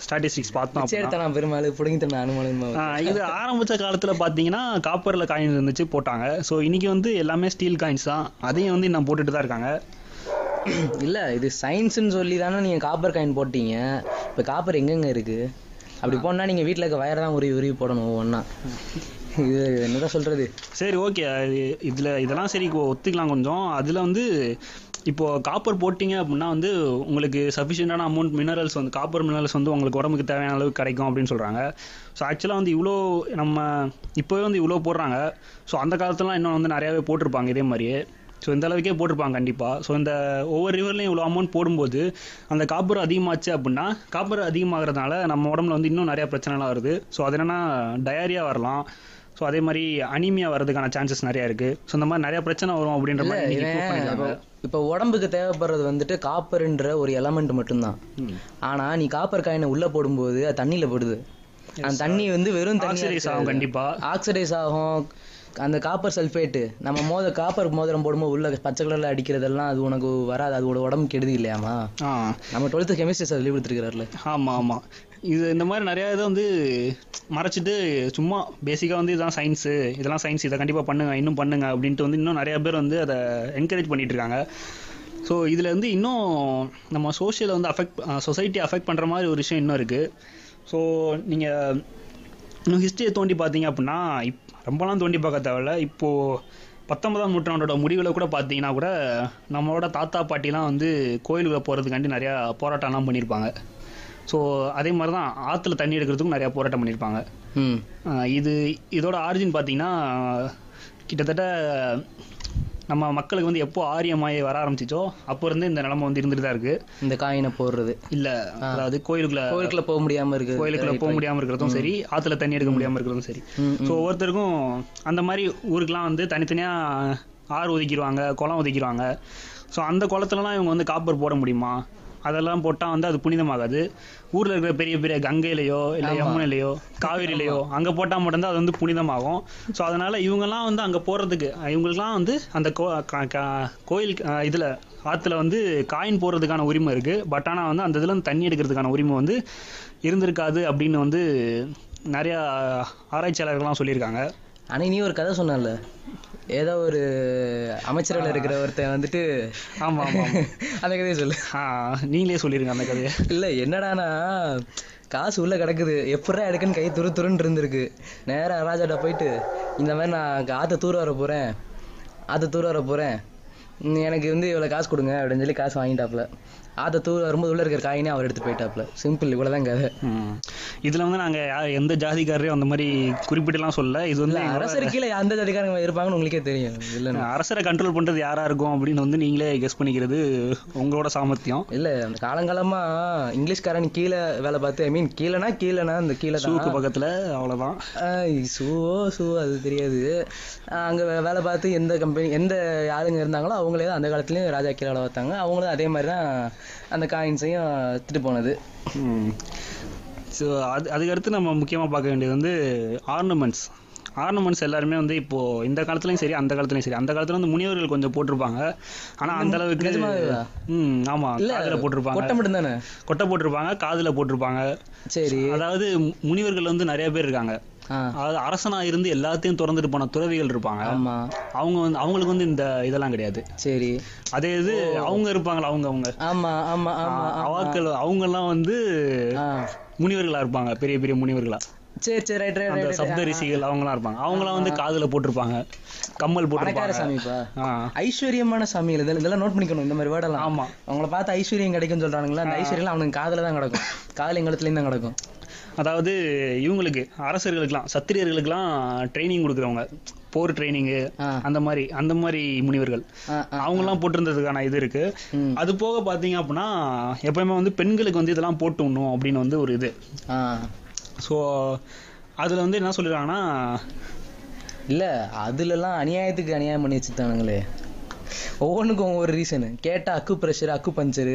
ஸ்டாட்டிஸ்டிக்ஸ் பார்த்தோம். பெருமாள் பிடிங்கிட்ட இது ஆரம்பித்த காலத்தில் பார்த்தீங்கன்னா காப்பரில் காயின்ஸ் இருந்துச்சு போட்டாங்க. ஸோ இன்றைக்கி வந்து எல்லாமே ஸ்டீல் காயின்ஸ் தான், அதையும் வந்து இன்னும் போட்டுட்டு தான் இருக்காங்க. இல்லை, இது சயின்ஸுன்னு சொல்லி தானே நீங்கள் காப்பர் காயின் போட்டீங்க, இப்போ காப்பர் எங்கெங்கே இருக்குது? அப்படி போனால் நீங்கள் வீட்டில் இருக்க வயர் தான் உருவி போடணும் ஒவ்வொன்றா. இது என்னதான் சொல்கிறது. சரி ஓகே, இதெல்லாம் சரி ஒத்துக்கலாம் கொஞ்சம். அதில் வந்து இப்போது காப்பர் போட்டிங்க அப்படின்னா வந்து உங்களுக்கு சஃபிஷியண்டான அமௌண்ட் மினரல்ஸ் வந்து காப்பர் மினரல்ஸ் வந்து உங்களுக்கு உடம்புக்கு தேவையான அளவுக்கு கிடைக்கும் அப்படின்னு சொல்கிறாங்க. ஸோ ஆக்சுவலாக வந்து இவ்வளோ நம்ம இப்போவே வந்து இவ்வளோ போடுறாங்க. ஸோ அந்த காலத்துலாம் இன்னும் வந்து நிறையாவே போட்டிருப்பாங்க இதே மாதிரியே. ஸோ இந்த அளவுக்கே போட்டிருப்பாங்க கண்டிப்பாக. ஸோ இந்த ஒவ்வொரு ரிவர்லையும் இவ்வளோ அமௌண்ட் போடும்போது அந்த காப்பர் அதிகமாச்சு அப்படின்னா, காப்பர் அதிகமாகிறதுனால நம்ம உடம்புல வந்து இன்னும் நிறையா பிரச்சனைலாம் வருது. ஸோ அது என்னென்னா டயரியா வரலாம். ஸோ அதே மாதிரி அனீமியா வர்றதுக்கான சான்சஸ் நிறையா இருக்குது. ஸோ இந்த மாதிரி நிறையா பிரச்சனை வரும் அப்படின்ற மாதிரி. இப்போ உடம்புக்கு தேவைப்படுறது வந்துட்டு காப்பர்ன்ற ஒரு எலமெண்ட் மட்டும்தான். ஆனால் நீ காப்பர் காயினை உள்ளே போடும்போது அது தண்ணியில் போடுது. அந்த தண்ணி வந்து வெறும் ஆக்சைடைஸ் ஆகும், கண்டிப்பாக ஆக்சைடைஸ் ஆகும். அந்த காப்பர் சல்ஃபேட்டு நம்ம காப்பர் மோதிரம் போடும்போது உள்ள பச்சை கலரில் அடிக்கிறதெல்லாம் அது உனக்கு வராது. அது உட உடம்புக்கு கெடுது இல்லையாமா? நம்ம 12th கெமிஸ்ட்ரி சார் சொல்லி கொடுத்துருக்கிறாருல. ஆமாம் ஆமாம். இது இந்த மாதிரி நிறையா இதை வந்து மறைச்சிட்டு சும்மா பேசிக்காக வந்து இதுதான் சயின்ஸு, இதெல்லாம் சயின்ஸ், இதை கண்டிப்பாக பண்ணுங்க, இன்னும் பண்ணுங்க அப்படின்ட்டு வந்து இன்னும் நிறையா பேர் வந்து அதை என்கரேஜ் பண்ணிகிட்ருக்காங்க. ஸோ இதில் வந்து இன்னும் நம்ம சோஷியலை வந்து சொசைட்டி அஃபெக்ட் பண்ணுற மாதிரி ஒரு விஷயம் இன்னும் இருக்குது. ஸோ நீங்கள் இன்னும் ஹிஸ்ட்ரியை தோண்டி பார்த்தீங்க அப்படின்னா, ரொம்பலாம் தோண்டி பார்க்க தேவையில்ல, இப்போது 19ஆம் நூற்றாண்டோட முடிவில் கூட பார்த்தீங்கன்னா கூட நம்மளோட தாத்தா பாட்டிலாம் வந்து கோயிலுக்குள்ளே போகிறதுக்காண்டி நிறையா போராட்டம்லாம் பண்ணியிருப்பாங்க. ஸோ அதே மாதிரி தான் ஆற்றுல தண்ணி எடுக்கிறதுக்கும் நிறையா போராட்டம் பண்ணியிருப்பாங்க. இதோட ஆரிஜின் பார்த்தீங்கன்னா கிட்டத்தட்ட நம்ம மக்களுக்கு வந்து எப்போ ஆரியமாயி வர ஆரம்பிச்சிச்சோ அப்போ இருந்து இந்த நிலைமை வந்து இருந்துட்டு தான் இருக்குது. இந்த காயினை போடுறது இல்லை, அதாவது கோயிலுக்குள்ளே போக முடியாமல் இருக்குது, கோயிலுக்குள்ளே போக முடியாமல் இருக்கிறதும் சரி, ஆற்றுல தண்ணி எடுக்க முடியாமல் இருக்கிறதும் சரி. ஸோ ஒவ்வொருத்தருக்கும் அந்த மாதிரி ஊருக்குலாம் வந்து தனித்தனியாக ஆறு ஒதுக்கிடுவாங்க, குளம் ஒதுக்கிடுவாங்க. ஸோ அந்த குளத்துலலாம் இவங்க வந்து காப்பர் போட முடியுமா? அதெல்லாம் போட்டால் வந்து அது புனிதமாகாது. ஊரில் இருக்கிற பெரிய பெரிய கங்கையிலையோ இல்லை யமுனையிலையோ காவிரிலையோ அங்கே போட்டால் மட்டும்தான் அது வந்து புனிதமாகும். ஸோ அதனால் இவங்கெல்லாம் வந்து அங்கே போகிறதுக்கு இவங்களுக்குலாம் வந்து அந்த கோயில் இதில் ஆற்றுல வந்து காயின் போடுறதுக்கான உரிமை இருக்குது. பட் ஆனால் வந்து அந்த இதில் தண்ணி எடுக்கிறதுக்கான உரிமை வந்து இருந்திருக்காது அப்படின்னு வந்து நிறையா ஆராய்ச்சியாளர்கள்லாம் சொல்லியிருக்காங்க. ஆனால் நீ ஒரு கதை சொன்னல, ஏதோ ஒரு அமைச்சரவையில் இருக்கிற ஒருத்தன் வந்துட்டு ஆமாம் ஆமாம் அந்த கதையை சொல்லு. நீங்களே சொல்லிடுங்க அந்த கதையை. இல்லை என்னடானா, காசு உள்ளே கிடக்குது, எப்படா எடுக்குன்னு கை துருன்னு இருந்திருக்கு. நேராக ராஜாட்ட போயிட்டு, இந்த மாதிரி நான் ஆற்ற தூர் வர போகிறேன், எனக்கு வந்து இவ்வளோ காசு கொடுங்க அப்படின்னு சொல்லி காசு வாங்கிட்டாப்புல. ஆற்ற தூர் வரும்போது உள்ளே இருக்கிற காயினே அவர் எடுத்து போயிட்டாப்புல. சிம்பிள், இவ்வளோதான் கதை. இதில் வந்து நாங்கள் எந்த ஜாதிக்காரரையும் அந்த மாதிரி குறிப்பிட்டலாம் சொல்ல. இது வந்து அரசர் கீழே அந்த ஜாதிக்காரங்க இருப்பாங்கன்னு உங்களுக்கே தெரியும் இல்லை? அரசரை கண்ட்ரோல் பண்ணுறது யாராக இருக்கும் அப்படின்னு வந்து நீங்களே கெஸ் பண்ணிக்கிறது உங்களோட சாமர்த்தியம். இல்லை, அந்த காலங்காலமாக இங்கிலீஷ்காரன் கீழே வேலை பார்த்து, ஐ மீன் கீழேனா இந்த கீழே ஷூக்கு பக்கத்தில் அவ்வளோதான். ஷூ அது தெரியாது. அங்கே வேலை பார்த்து எந்த கம்பெனி எந்த யாருங்க இருந்தாங்களோ அவங்களே தான் அந்த காலத்துலேயும் ராஜா கீழே வேலை பார்த்தாங்க. அவங்களும் அதே மாதிரி தான் அந்த காயின்ஸையும் எடுத்துகிட்டு போனது. ஸோ அதுக்கடுத்து நம்ம முக்கியமாக பார்க்க வேண்டியது வந்து ஆர்னமெண்ட்ஸ் எல்லாருமே வந்து இப்போது இந்த காலத்துலையும் சரி அந்த காலத்துலையும் சரி. அந்த காலத்தில் வந்து முனிவர்கள் கொஞ்சம் போட்டிருப்பாங்க, ஆனால் அந்த அளவுக்கு ஆமாம் காதில் போட்டிருப்பாங்க, கொட்டை மட்டும்தானே கொட்டை போட்டிருப்பாங்க, காதில் போட்டிருப்பாங்க. சரி, அதாவது முனிவர்கள் வந்து நிறைய பேர் இருக்காங்க. அதாவது அரசனாக இருந்து எல்லாத்தையும் திறந்துட்டு போன துறவிகள் இருப்பாங்க. அவங்களுக்கு வந்து இந்த இதெல்லாம் கிடையாது. சரி, அதே இது அவங்க இருப்பாங்களா, அவங்க அவாக்கள் அவங்கெல்லாம் வந்து முனிவர்களாக இருப்பாங்க, பெரிய பெரிய முனிவர்களா. சரி சரி, ரைட் ரைட். அந்த சப்த ரிஷிகள் அவங்களாம் இருப்பாங்க, அவங்களாம் வந்து காதில் போட்டிருப்பாங்க, கம்மல் போட்டிருப்பாங்க. சாமிப்பா ஐஸ்வர்யமான சாமி, இதெல்லாம் நோட் பண்ணிக்கணும் இந்த மாதிரி வேர்டெல்லாம். ஆமாம், அவங்கள பார்த்து ஐஸ்வர்யம் கிடைக்கும்னு சொல்கிறாங்களா? அந்த ஐஸ்வர்யெல்லாம் அவனுக்கு காதில் தான் கிடக்கும், காதில் எங்கத்துலேயும் தான் கிடக்கும். அதாவது இவங்களுக்கு அரசர்களுக்கெல்லாம் சத்திரியர்களுக்கெல்லாம் ட்ரைனிங் கொடுக்குறவங்க, போர் ட்ரைனிங்கு, அந்த மாதிரி முனிவர்கள் அவங்கெல்லாம் போட்டிருந்ததுக்கான இது இருக்கு. அது போக பார்த்தீங்க அப்படின்னா எப்பயுமே வந்து பெண்களுக்கு வந்து இதெல்லாம் போட்டு விடணும் அப்படின்னு வந்து ஒரு இது. ஸோ அதில் வந்து என்ன சொல்லிடுறாங்கன்னா, இல்லை அதுலலாம் அநியாயத்துக்கு அநியாயம் பண்ணி வச்சுட்டானுங்களே. ஒவ்வொன்றுக்கும் ஒவ்வொரு ரீசனு கேட்டால் அக்கு ப்ரெஷரு, அக்கு பஞ்சரு.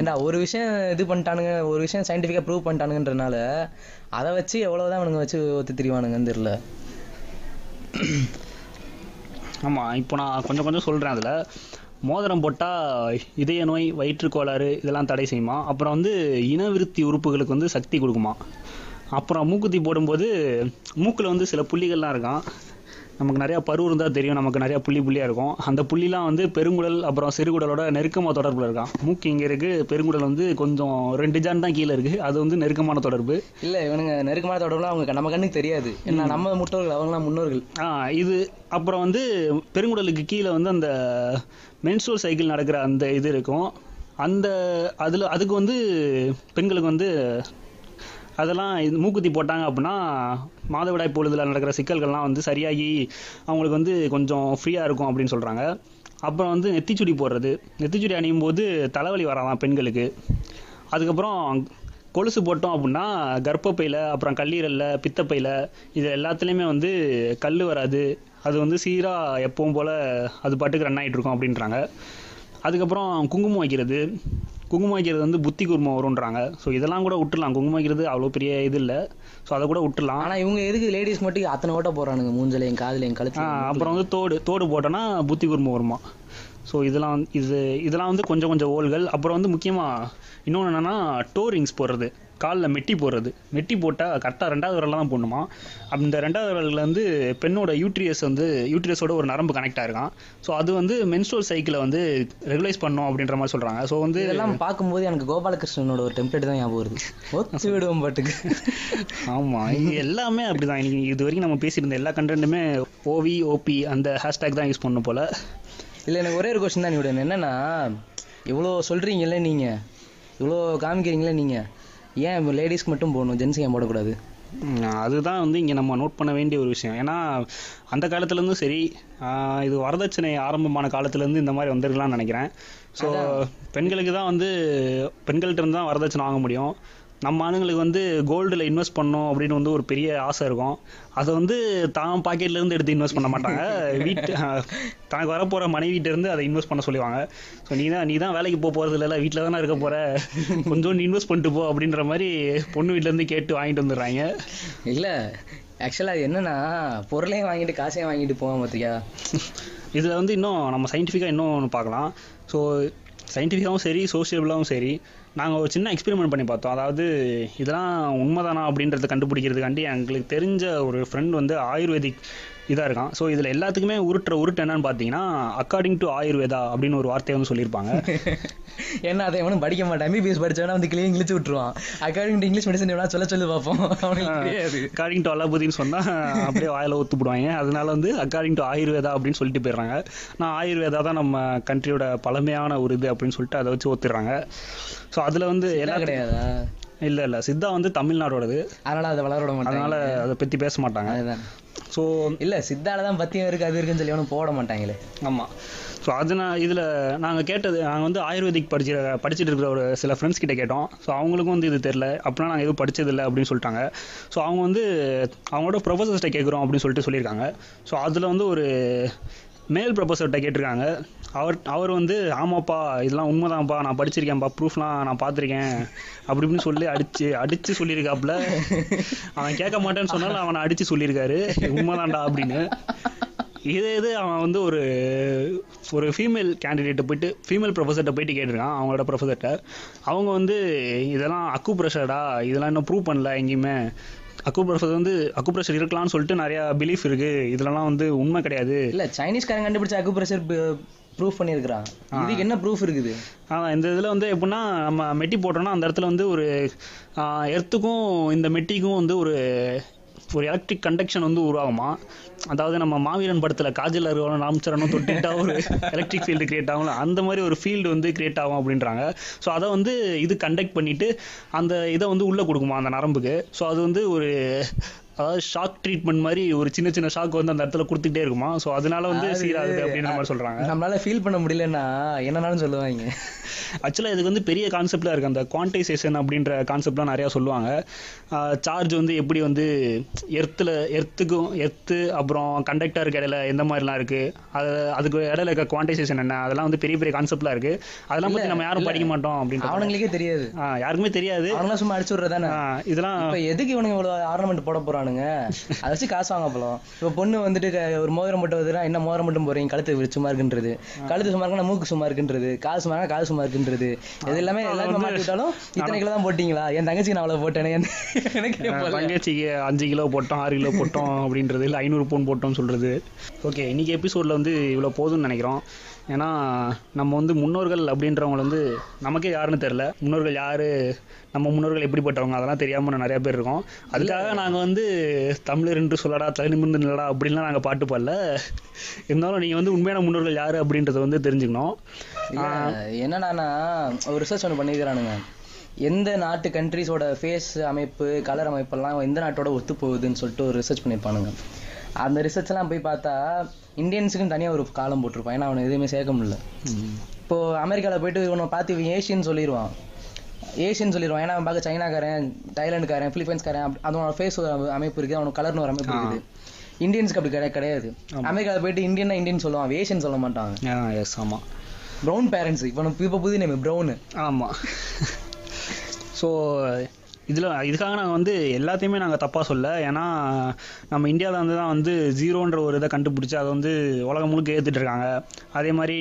ஏன்னா ஒரு விஷயம் இது பண்ணிட்டானுங்க, ஒரு விஷயம் சயின்டிஃபிக்காக ப்ரூவ் பண்ணிட்டானுங்கன்றனால அதை வச்சு எவ்வளோதான் அவனுங்க வச்சு ஒத்து திரிவானுங்கன்னு தெரியல. ஆமாம், இப்போ நான் கொஞ்சம் சொல்கிறேன். அதில் மோதிரம் போட்டால் இதய நோய், வயிற்றுக்கோளாறு இதெல்லாம் தடை செய்யுமா. அப்புறம் வந்து இனவிருத்தி உறுப்புகளுக்கு வந்து சக்தி கொடுக்குமா. அப்புறம் மூக்குத்தி போடும்போது மூக்கில் வந்து சில புள்ளிகள்லாம் இருக்கான். நமக்கு நிறையா பருவம் இருந்தால் தெரியும், நமக்கு நிறையா புள்ளியாக இருக்கும். அந்த புள்ளிலாம் வந்து பெருங்குடல் அப்புறம் சிறுகுடலோட நெருக்கமாக தொடர்பில் இருக்கான். மூக்கு இங்கே இருக்குது, பெருங்குடல் வந்து கொஞ்சம் 2 ஜான் தான் கீழே இருக்குது, அது வந்து நெருக்கமான தொடர்பு. இல்லை இவனுங்க நெருக்கமான தொடர்புலாம் அவங்க நம்ம கண்ணுக்கு தெரியாது, ஏன்னா நம்ம முன்னோர்கள் அவங்களாம் முன்னோர்கள். இது அப்புறம் வந்து பெருங்குடலுக்கு கீழே வந்து அந்த மென்ஸ்ட்ரல் சைக்கிள் நடக்கிற அந்த இது இருக்கும். அந்த அதில் அதுக்கு வந்து பெண்களுக்கு வந்து அதெல்லாம் மூக்குத்தி போட்டாங்க அப்படின்னா மாதவிடாய் பொழுதில் நடக்கிற சிக்கல்கள்லாம் வந்து சரியாகி அவங்களுக்கு வந்து கொஞ்சம் ஃப்ரீயாக இருக்கும் அப்படின்னு சொல்கிறாங்க. அப்புறம் வந்து நெத்திச்சுடி போடுறது, நெத்திச்சுடி அணியும் போது தலைவலி வரலாம் பெண்களுக்கு. அதுக்கப்புறம் கொலுசு போட்டோம் அப்படின்னா கர்ப்பப்பையில் அப்புறம் கல்லீரலில் பித்தப்பையில் இது எல்லாத்துலேயுமே வந்து கல் வராது, அது வந்து சீராக எப்பவும் போல் அது பாட்டுக்கு ரன் ஆகிட்டு இருக்கும் அப்படின்றாங்க. அதுக்கப்புறம் குங்குமம் வைக்கிறது, குங்குமம் வைக்கிறது வந்து புத்தி குங்குமம் வரும்ன்றாங்க. ஸோ இதெல்லாம் கூட விட்டுலாம், குங்குமம் வைக்கிறது அவ்வளோ பெரிய இது இல்லை, ஸோ அதை கூட விட்டுலாம். ஆனால் இவங்க எதுக்கு லேடிஸ் மட்டும் அத்தனை ஓட்ட போகிறானுங்க மூஞ்சில் என் காதில் என் கழுத்து? அப்புறம் வந்து தோடு, தோடு போட்டோன்னா புத்தி குங்குமம் வருமா. ஸோ இதெல்லாம் இதெல்லாம் வந்து கொஞ்சம் கொஞ்சம் ஓல்கள். அப்புறம் வந்து முக்கியமாக இன்னொன்று என்னென்னா டோரிங்ஸ் போடுறது, காலில் மெட்டி போடுறது. மெட்டி போட்டால் கரெக்டாக ரெண்டாவது விரலில் தான் போடணுமா. அந்த ரெண்டாவது விரலில் வந்து பெண்ணோட யூட்ரியஸ் வந்து யூட்ரியஸோட ஒரு நரம்பு கனெக்ட் ஆகிருக்கான். ஸோ அது வந்து மென்ஸ்ட்ரல் சைக்கிளை வந்து ரெகுலைஸ் பண்ணணும் அப்படின்ற மாதிரி சொல்கிறாங்க. ஸோ வந்து இதெல்லாம் பார்க்கும்போது எனக்கு கோபாலகிருஷ்ணனோட ஒரு டெம்ப்ளேட் தான் ஞாபகம் வருது, விடுவோம் பாட்டுக்கு. ஆமாம், இது எல்லாமே அப்படி தான். இது வரைக்கும் நம்ம பேசியிருந்த எல்லா கண்டென்ட்டுமே OVOP அந்த ஹேஷ்டேக் தான் யூஸ் பண்ணணும் போல். இல்லை, எனக்கு ஒரே ஒரு கொஸ்டின் தான் நீங்க என்னென்னா, இவ்வளோ சொல்கிறீங்களே நீங்கள், இவ்வளோ காமிக்கிறீங்களே நீங்கள், ஏன் இப்போ லேடிஸ்க்கு மட்டும் போகணும், ஜென்ஸுக்கு ஏன் போடக்கூடாது? அதுதான் வந்து இங்கே நம்ம நோட் பண்ண வேண்டிய ஒரு விஷயம். ஏன்னா அந்த காலத்துலேருந்து சரி, இது வரதட்சணை ஆரம்பமான காலத்துலேருந்து இந்த மாதிரி வந்திருக்கலாம்னு நினைக்கிறேன். ஸோ பெண்களுக்கு தான் வந்து பெண்கள்கிட்ட இருந்து தான் வரதட்சணை வாங்க முடியும். நம்ம ஆளுங்களுக்கு வந்து கோல்டில் இன்வெஸ்ட் பண்ணோம் அப்படின்னு வந்து ஒரு பெரிய ஆசை இருக்கும். அதை வந்து தான் பாக்கெட்லேருந்து எடுத்து இன்வெஸ்ட் பண்ண மாட்டாங்க, வீட்டு தனக்கு வரப்போகிற மனைவிட்டேருந்து அதை இன்வெஸ்ட் பண்ண சொல்லுவாங்க. ஸோ நீ தான் வேலைக்கு போக போகிறது இல்லை, வீட்டில் தானே இருக்க போகிற, கொஞ்சோண்டு இன்வெஸ்ட் பண்ணிட்டு போ அப்படின்ற மாதிரி பொண்ணு வீட்டிலேருந்து கேட்டு வாங்கிட்டு வந்துடுறாங்க. இல்லை, ஆக்சுவலாக அது என்னென்னா பொருளையும் வாங்கிட்டு காசையும் வாங்கிட்டு போவோம் பார்த்தியா. இதில் வந்து இன்னும் நம்ம சயின்டிஃபிக்காக இன்னும் ஒன்று பார்க்கலாம். ஸோ சயின்டிஃபிக்காகவும் சரி, சோஷியபிளாகவும் சரி, நாங்கள் ஒரு சின்ன எக்ஸ்பெரிமெண்ட் பண்ணி பார்த்தோம். அதாவது இதெல்லாம் உண்மைதானா அப்படின்றத கண்டுபிடிக்கிறதுக்காண்டி எங்களுக்கு தெரிஞ்ச ஒரு ஃப்ரெண்ட் வந்து ஆயுர்வேதிக் இதாக இருக்கான். ஸோ இதில் எல்லாத்துக்குமே உருட்டு என்னன்னு பார்த்தீங்கன்னா அக்கார்டிங் டு ஆயுர்வேதா அப்படின்னு ஒரு வார்த்தையை வந்து சொல்லியிருப்பாங்க. ஏன்னா அதை எவனும் படிக்க மாட்டான், MBBS படித்தவனா வந்து கிளியே இங்கிலிச்சு விட்டுருவான். அக்கார்டிங் டு இங்கிலீஷ் மெடிசன் எவ்வளோ சொல்லி பார்ப்போம், அக்கார்டிங் டு அலோபதின்னு சொன்னால் அப்படியே வாயில் ஒத்துப்பிடுவாங்க. அதனால வந்து அக்கார்டிங் டு ஆயுர்வேதா அப்படின்னு சொல்லிட்டு போயிடுறாங்க. நான் ஆயுர்வேதா தான் நம்ம கண்ட்ரியோட பழமையான ஒரு இது அப்படின்னு சொல்லிட்டு அதை வச்சு ஒத்துடுறாங்க. ஸோ அதில் வந்து எல்லாம் கிடையாதா? இல்லை, சித்தா வந்து தமிழ்நாடோடது, அதனால் அதை வளர மாட்டாங்க, அதனால் அதை பற்றி பேச மாட்டாங்க. அதுதான். ஸோ இல்லை, சித்தால தான் பத்தியம் இருக்குது, அது இருக்குன்னு சொல்லி ஒன்றும் போட மாட்டாங்களே. ஆமாம். ஸோ அதனால் இதில் நாங்கள் கேட்டது, நாங்கள் வந்து ஆயுர்வேதிக் படிச்சுட்டு இருக்கிற ஒரு சில ஃப்ரெண்ட்ஸ் கிட்டே கேட்டோம். ஸோ அவங்களுக்கும் வந்து இது தெரில, அப்படின்னா நாங்கள் எதுவும் படித்ததில்லை அப்படின்னு சொல்லிட்டாங்க. ஸோ அவங்க வந்து அவங்களோட ப்ரொஃபஸர்ஸ்ட்டை கேட்குறோம் அப்படின்னு சொல்லிட்டு சொல்லியிருக்காங்க. ஸோ அதில் வந்து ஒரு மேல் ப்ரொஃபஸர்கிட்ட கேட்டிருக்காங்க. அவர் வந்து ஆமாப்பா இதெல்லாம் உண்மைதான்ப்பா, நான் படிச்சிருக்கேன்ப்பா, ப்ரூஃப்லாம் நான் பார்த்துருக்கேன் அப்படி இப்படின்னு சொல்லி அடித்து சொல்லியிருக்காப்புல. அவன் கேட்க மாட்டேன்னு சொன்னாலும் அவனை அடித்து சொல்லியிருக்காரு உண்மைதான்டா அப்படின்னு. இது அவன் வந்து ஒரு ஃபீமேல் கேண்டிடேட்டை போயிட்டு ஃபீமேல் ப்ரொஃபஸர்கிட்ட போயிட்டு கேட்டிருக்கான், அவங்களோட ப்ரொஃபஸர்கிட்ட. அவங்க வந்து இதெல்லாம் அக்குப்ரெஷர்டா, இதெல்லாம் இன்னும் ப்ரூவ் பண்ணல எங்கேயுமே, அக்குப்ரெஷர் வந்து அக்குப்ரெஷர் இருக்கலாம்னு சொல்லிட்டு நிறையா பிலீஃப் இருக்குது, இதெல்லாம் வந்து உண்மை கிடையாது. இல்லை, சைனீஸ்காரன் கண்டுபிடிச்ச அக்குப்ரெஷர் ப்ரூஃப் பண்ணியிருக்கிறான், இதுக்கு என்ன ப்ரூஃப் இருக்குது? இந்த இதில் வந்து எப்படின்னா நம்ம மெட்டி போட்டோம்னா அந்த இடத்துல வந்து ஒரு எர்த்துக்கும் இந்த மெட்டிக்கும் வந்து ஒரு எலக்ட்ரிக் கண்டக்ஷன் வந்து உருவாகுமா. அதாவது நம்ம மாவீரன் படத்தில் காஜல் அருவாலும் ராம்சரணும் தொட்டிட்டா ஒரு எலக்ட்ரிக் ஃபீல்டு கிரியேட் ஆகும்ல, அந்த மாதிரி ஒரு ஃபீல்டு வந்து கிரியேட் ஆகும் அப்படின்றாங்க. ஸோ அதை வந்து இது கண்டக்ட் பண்ணிவிட்டு அந்த இதை வந்து உள்ளே கொடுக்குமா அந்த நரம்புக்கு. ஸோ அது வந்து ஒரு அதாவது ஷாக் ட்ரீட்மெண்ட் மாதிரி ஒரு சின்ன சின்ன ஷாக் வந்து அந்த இடத்துல கொடுத்துக்கிட்டே இருக்குமா. ஸோ அதனால வந்து சீராகுது அப்படின்ற மாதிரி சொல்கிறாங்க. நம்மளால ஃபீல் பண்ண முடியலன்னா என்னன்னாலும் சொல்லுவாங்க. ஆக்சுவலாக இதுக்கு வந்து பெரிய கான்செப்டாக இருக்குது, அந்த குவான்டைசேஷன் அப்படின்ற கான்செப்ட்லாம் நிறையா சொல்லுவாங்க. சார்ஜ் வந்து எப்படி வந்து எர்த்துக்கும் அப்புறம் கண்டக்டருக்கு இடையில எந்த மாதிரிலாம் இருக்குது, அதுக்கு இடையில இருக்க குவான்டைசேஷன் என்ன, அதெல்லாம் வந்து பெரிய பெரிய கான்செப்ட்லாம் இருக்குது. அதெல்லாம் பற்றி நம்ம யாரும் படிக்க மாட்டோம் அப்படின்னு அவனுங்களுக்கே தெரியாது, யாருக்குமே தெரியாது, அவங்களாம் சும்மா அடிச்சு விட்றதானே. இதெல்லாம் எதுக்கு இவனுக்கு இவ்வளோ ஆர்னமெண்ட் போட போகிறான், அதை வச்சு காசு வாங்க போலாம். இப்போ பொண்ணு வந்துட்டு ஒரு மோதிரம் மட்டும் வருதுன்னா என்ன மோதிரம் மட்டும் போறீங்க, கழுத்து சும்மா இருக்குன்றது, கழுத்து சும்மா இருக்குன்னா மூக்கு சும்மா இருக்குன்றது, காசு சும்மா காசு சும்மா இருக்குன்றது, இது எல்லாமே எல்லாருமே மாட்டாலும் இத்தனை கிலோ தான் போட்டீங்களா, என் தங்கச்சிக்கு நான் அவ்வளவு போட்டேனே, எனக்கு தங்கச்சிக்கு 5 கிலோ போட்டோம் 6 கிலோ போட்டோம் அப்படின்றது, இல்லை 500 பவுன் போட்டோம்னு சொல்றது. ஓகே, இன்னைக்கு எபிசோட்ல வந்து இவ்வளவு போதும்னு நினைக்கிறோம். ஏன்னா நம்ம வந்து முன்னோர்கள் அப்படின்றவங்க வந்து நமக்கே யாருன்னு தெரில, முன்னோர்கள் யார், நம்ம முன்னோர்கள் எப்படிப்பட்டவங்க அதெல்லாம் தெரியாமல் நிறையா பேர் இருக்கோம். அதுக்காக நாங்கள் வந்து தமிழர் என்று சொல்லடா, தலைநிமிர்ந்து நில்லடா அப்படின்லாம் நாங்கள் பாட்டு பாடல. இருந்தாலும் நீங்கள் வந்து உண்மையான முன்னோர்கள் யார் அப்படின்றத வந்து தெரிஞ்சுக்கணும். என்னன்னா ஒரு ரிசர்ச் ஒன்று பண்ணிக்கிறானுங்க, எந்த நாட்டு கண்ட்ரிஸோட ஃபேஸ் அமைப்பு, கலர் அமைப்பெல்லாம் எந்த நாட்டோட ஒத்து போகுதுன்னு சொல்லிட்டு ஒரு ரிசர்ச் பண்ணியிருப்பானுங்க. அந்த ரிசர்ச்லாம் போய் பார்த்தா இந்தியன்ஸுக்குன்னு தனியாக ஒரு காலம் போட்டிருப்பான், ஏன்னா அவனை எதுவுமே சேர்க்க முடியல. இப்போது அமெரிக்காவில் போய்ட்டு இவனை பார்த்து இவன் ஏஷியன்னு சொல்லிடுவான், ஏன்னா அவன் பார்க்க சைனாக்காரன், தைலாண்டுக்காரன், பிலிப்பைன்ஸ்காரன், அவனோட ஃபேஸ் அமைப்பு இருக்குது, அவனோட கலர்னு ஒரு அமைப்பு இருக்குது. இந்தியன்ஸுக்கு அப்படி கிடையாது. அமெரிக்காவில் போய்ட்டு இந்தியன் சொல்லுவான், ஏஷியன் சொல்ல மாட்டாங்க. ஆமாம், ப்ரௌன் பேரண்ட்ஸ், இவனுக்கு இப்போ புது நேம் ப்ரௌனு. ஆமாம். ஸோ இதுக்காக நாங்கள் வந்து எல்லாத்தையுமே நாங்கள் தப்பாக சொல்ல, ஏன்னா நம்ம இந்தியாவில் வந்து தான் வந்து ஜீரோன்ற ஒரு இதை கண்டுபிடிச்சி அதை வந்து உலகம் முழுக்க ஏற்றுட்டுருக்காங்க. அதே மாதிரி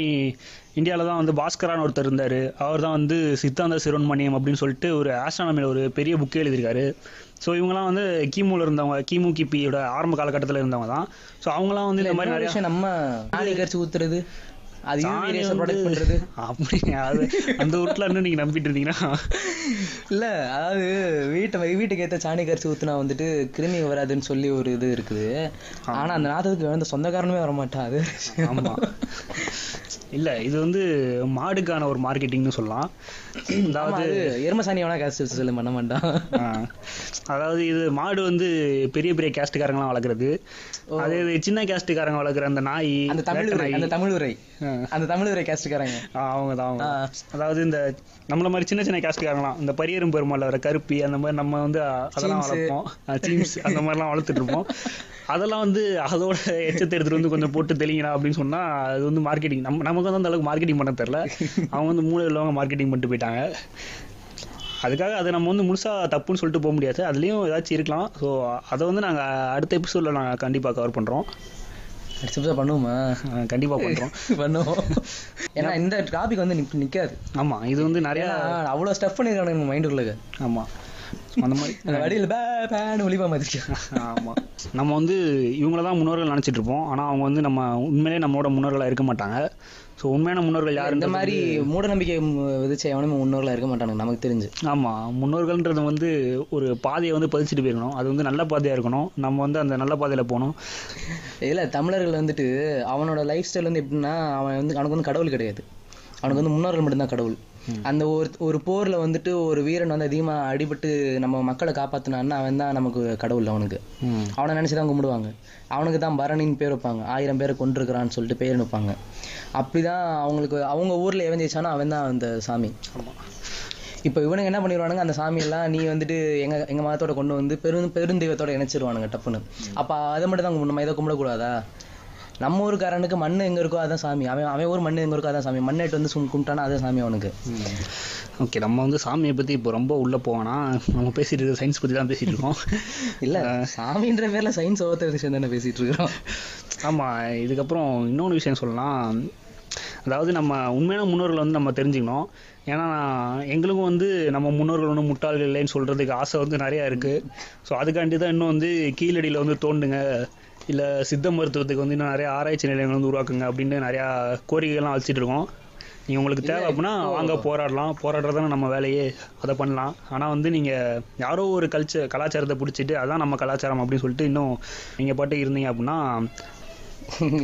இந்தியாவில் தான் வந்து பாஸ்கரான்னு ஒருத்தர் இருந்தார், அவர் தான் வந்து சித்தாந்த சிரோன்மணியம் அப்படின்னு சொல்லிட்டு ஒரு ஆஸ்ட்ரானமியில் ஒரு பெரிய புக்கே எழுதியிருக்காரு. ஸோ இவங்கெல்லாம் வந்து கிமுவில் இருந்தவங்க, கிபியோட ஆரம்ப காலகட்டத்தில் இருந்தவங்க தான். ஸோ அவங்களாம் வந்து இந்த மாதிரி நிறைய நம்ம கரைச்சி ஊற்றுறது, அது பண்றது அப்படி அது அந்த வீட்டுல இன்னும் நீங்க நம்பிட்டு இருந்தீங்கன்னா இல்ல, அதாவது வீட்டுக்கு ஏற்ற சாணி கரைச்சி ஊத்துனா வந்துட்டு கிருமி வராதுன்னு சொல்லி ஒரு இது இருக்குது. ஆனா அந்த நாதத்துக்கு வேண்ட சொந்தக்காரனுமே வரமாட்டாது. ஆமா, இல்ல இது வந்து மாடுக்கான ஒரு மார்க்கெட்டிங்னு சொல்லலாம். அதாவது எருமசாணி வேணா கேஸ்ட் சொல்ல பண்ண மாட்டான். அதாவது இது மாடு வந்து பெரிய பெரிய கேஸ்டுக்காரங்களாம் வளர்க்குறது, அதே சின்ன கேஸ்டுக்காரங்க வளர்க்குற அந்த நாய், அந்த தமிழ் உரை கேஸ்டுக்காரங்க அவங்க தான். அதாவது இந்த நம்மள மாதிரி சின்ன சின்ன கேஸ்டுக்காரங்களாம் இந்த பரியரும் பெருமாள் வர கருப்பி அந்த மாதிரி நம்ம வந்து அதெல்லாம் வளர்ப்போம், சீம்ஸ் அந்த மாதிரிலாம் வளர்த்துட்டு இருப்போம். அதெல்லாம் வந்து அதோட எச்சத்தை எடுத்துட்டு வந்து கொஞ்சம் போட்டு தெளிங்கடா அப்படின்னு சொன்னா அது வந்து மார்க்கெட்டிங். நமக்கு வந்து அந்த அளவுக்கு மார்க்கெட்டிங் பண்ண தெரியல, அவங்க வந்து மூளை உள்ளவங்க மார்க்கெட்டிங் பண்ணிட்டு போயிட்டாங்க. அதுக்காக அதை நம்ம வந்து முழுசாக தப்புன்னு சொல்லிட்டு போக முடியாது, அதுலேயும் ஏதாச்சும் இருக்கலாம். ஸோ அதை வந்து நாங்கள் அடுத்த எபிசோடில் நாங்கள் கண்டிப்பாக கவர் பண்ணுறோம். அடுத்த எபிசோட் பண்ணுவோமா? கண்டிப்பாக பண்ணுவோம். ஏன்னா இந்த டாபிக் வந்து நிற்காது. ஆமாம், இது வந்து நிறையா அவ்வளோ ஸ்டெப் பண்ணியிருக்காங்க நம்ம மைண்டுக்குள்ளே. ஆமாம், அந்த மாதிரி வடியில் பேன்னு ஒளிப்பா மாதிரி. ஆமாம், நம்ம வந்து இவங்கள தான் முன்னோர்கள் நினச்சிட்டு இருப்போம், ஆனால் அவங்க வந்து நம்ம உண்மையிலே நம்மளோட முன்னோர்களாக இருக்க மாட்டாங்க. ஸோ உண்மையான முன்னோர்கள் யார் இந்த மாதிரி மூட நம்பிக்கை விதிச்சு எவனுமே முன்னோர்களாக இருக்க மாட்டாங்க நமக்கு தெரிஞ்சு. ஆமாம், முன்னோர்கள்ன்றது வந்து ஒரு பாதையை வந்து பதிச்சுட்டு போயிருக்கணும், அது வந்து நல்ல பாதையாக இருக்கணும், நம்ம வந்து அந்த நல்ல பாதையில் போகணும். இல்லை, தமிழர்கள் வந்துட்டு அவனோட லைஃப் ஸ்டைல் வந்து எப்படின்னா அவனுக்கு வந்து கடவுள் கிடையாது, அவனுக்கு வந்து முன்னோர்கள் மட்டும்தான் கடவுள். அந்த ஒரு போர்ல வந்துட்டு ஒரு வீரன் வந்து அதிகமா அடிபட்டு நம்ம மக்களை காப்பாத்தினான்னா அவன் தான் நமக்கு கடவுள். அவனுக்கு அவனை நினைச்சுதான் கும்பிடுவாங்க, அவனுக்கு தான் பரணின்னு பேர் வைப்பாங்க, 1000 பேரை கொண்டிருக்கிறான்னு சொல்லிட்டு பேர் வைப்பாங்க. அப்படிதான் அவங்களுக்கு அவங்க ஊர்ல எவன் ஜெயிச்சானோ அவன் தான் அந்த சாமி. இப்போ இவனுக்கு என்ன பண்ணிடுவானுங்க, அந்த சாமியெல்லாம் நீ வந்துட்டு எங்க மதத்தோட கொண்டு வந்து பெருந்தெய்வத்தோட இணைச்சிருவானுங்க டப்புன்னு. அப்ப அதை மட்டும் தான் நம்ம இதை கும்பிடக்கூடாதா? நம்ம ஊருக்காரனுக்கு மண் எங்கே இருக்கோ அதான் சாமி, அவன் ஊர் மண் எங்கே இருக்கோ அதான் சாமி, மண்ணேட்டு வந்து கும்பிட்டானா அதான் சாமி அவனுக்கு. ஓகே, நம்ம வந்து சாமியை பற்றி இப்போ ரொம்ப உள்ளே போவோம்னா நம்ம பேசிகிட்டு இருக்க சயின்ஸ் பற்றி தான் பேசிகிட்டு இருக்கோம். இல்லை, சாமின்ற பேரில் சயின்ஸ் ஒவ்வொருத்தர் விஷயம் தானே பேசிகிட்டு இருக்கிறோம். ஆமாம், இதுக்கப்புறம் இன்னொன்று விஷயம் சொல்லலாம். அதாவது நம்ம உண்மையான முன்னோர்களை வந்து நம்ம தெரிஞ்சுக்கணும், ஏன்னா எங்களுக்கும் வந்து நம்ம முன்னோர்கள் ஒன்றும் முட்டாள்கள் இல்லைன்னு சொல்கிறதுக்கு ஆசை வந்து நிறையா இருக்குது. ஸோ அதுக்காண்டி தான் இன்னும் வந்து கீழடியில் வந்து தோண்டுங்க, இல்லை சித்த மருத்துவத்துக்கு வந்து இன்னும் நிறைய ஆராய்ச்சி நிலையங்கள் வந்து உருவாக்குங்க அப்படின்னு நிறையா கோரிக்கைகள்லாம் வச்சுட்டு இருக்கோம். நீங்கள் உங்களுக்கு தேவை அப்படின்னா வாங்க போராடலாம், போராடுறதானே நம்ம வேலையே, அதை பண்ணலாம். ஆனால் வந்து நீங்கள் யாரோ ஒரு கலாச்சாரத்தை பிடிச்சிட்டு அதான் நம்ம கலாச்சாரம் அப்படின்னு சொல்லிட்டு இன்னும் நீங்கள் பாட்டு இருந்தீங்க அப்படின்னா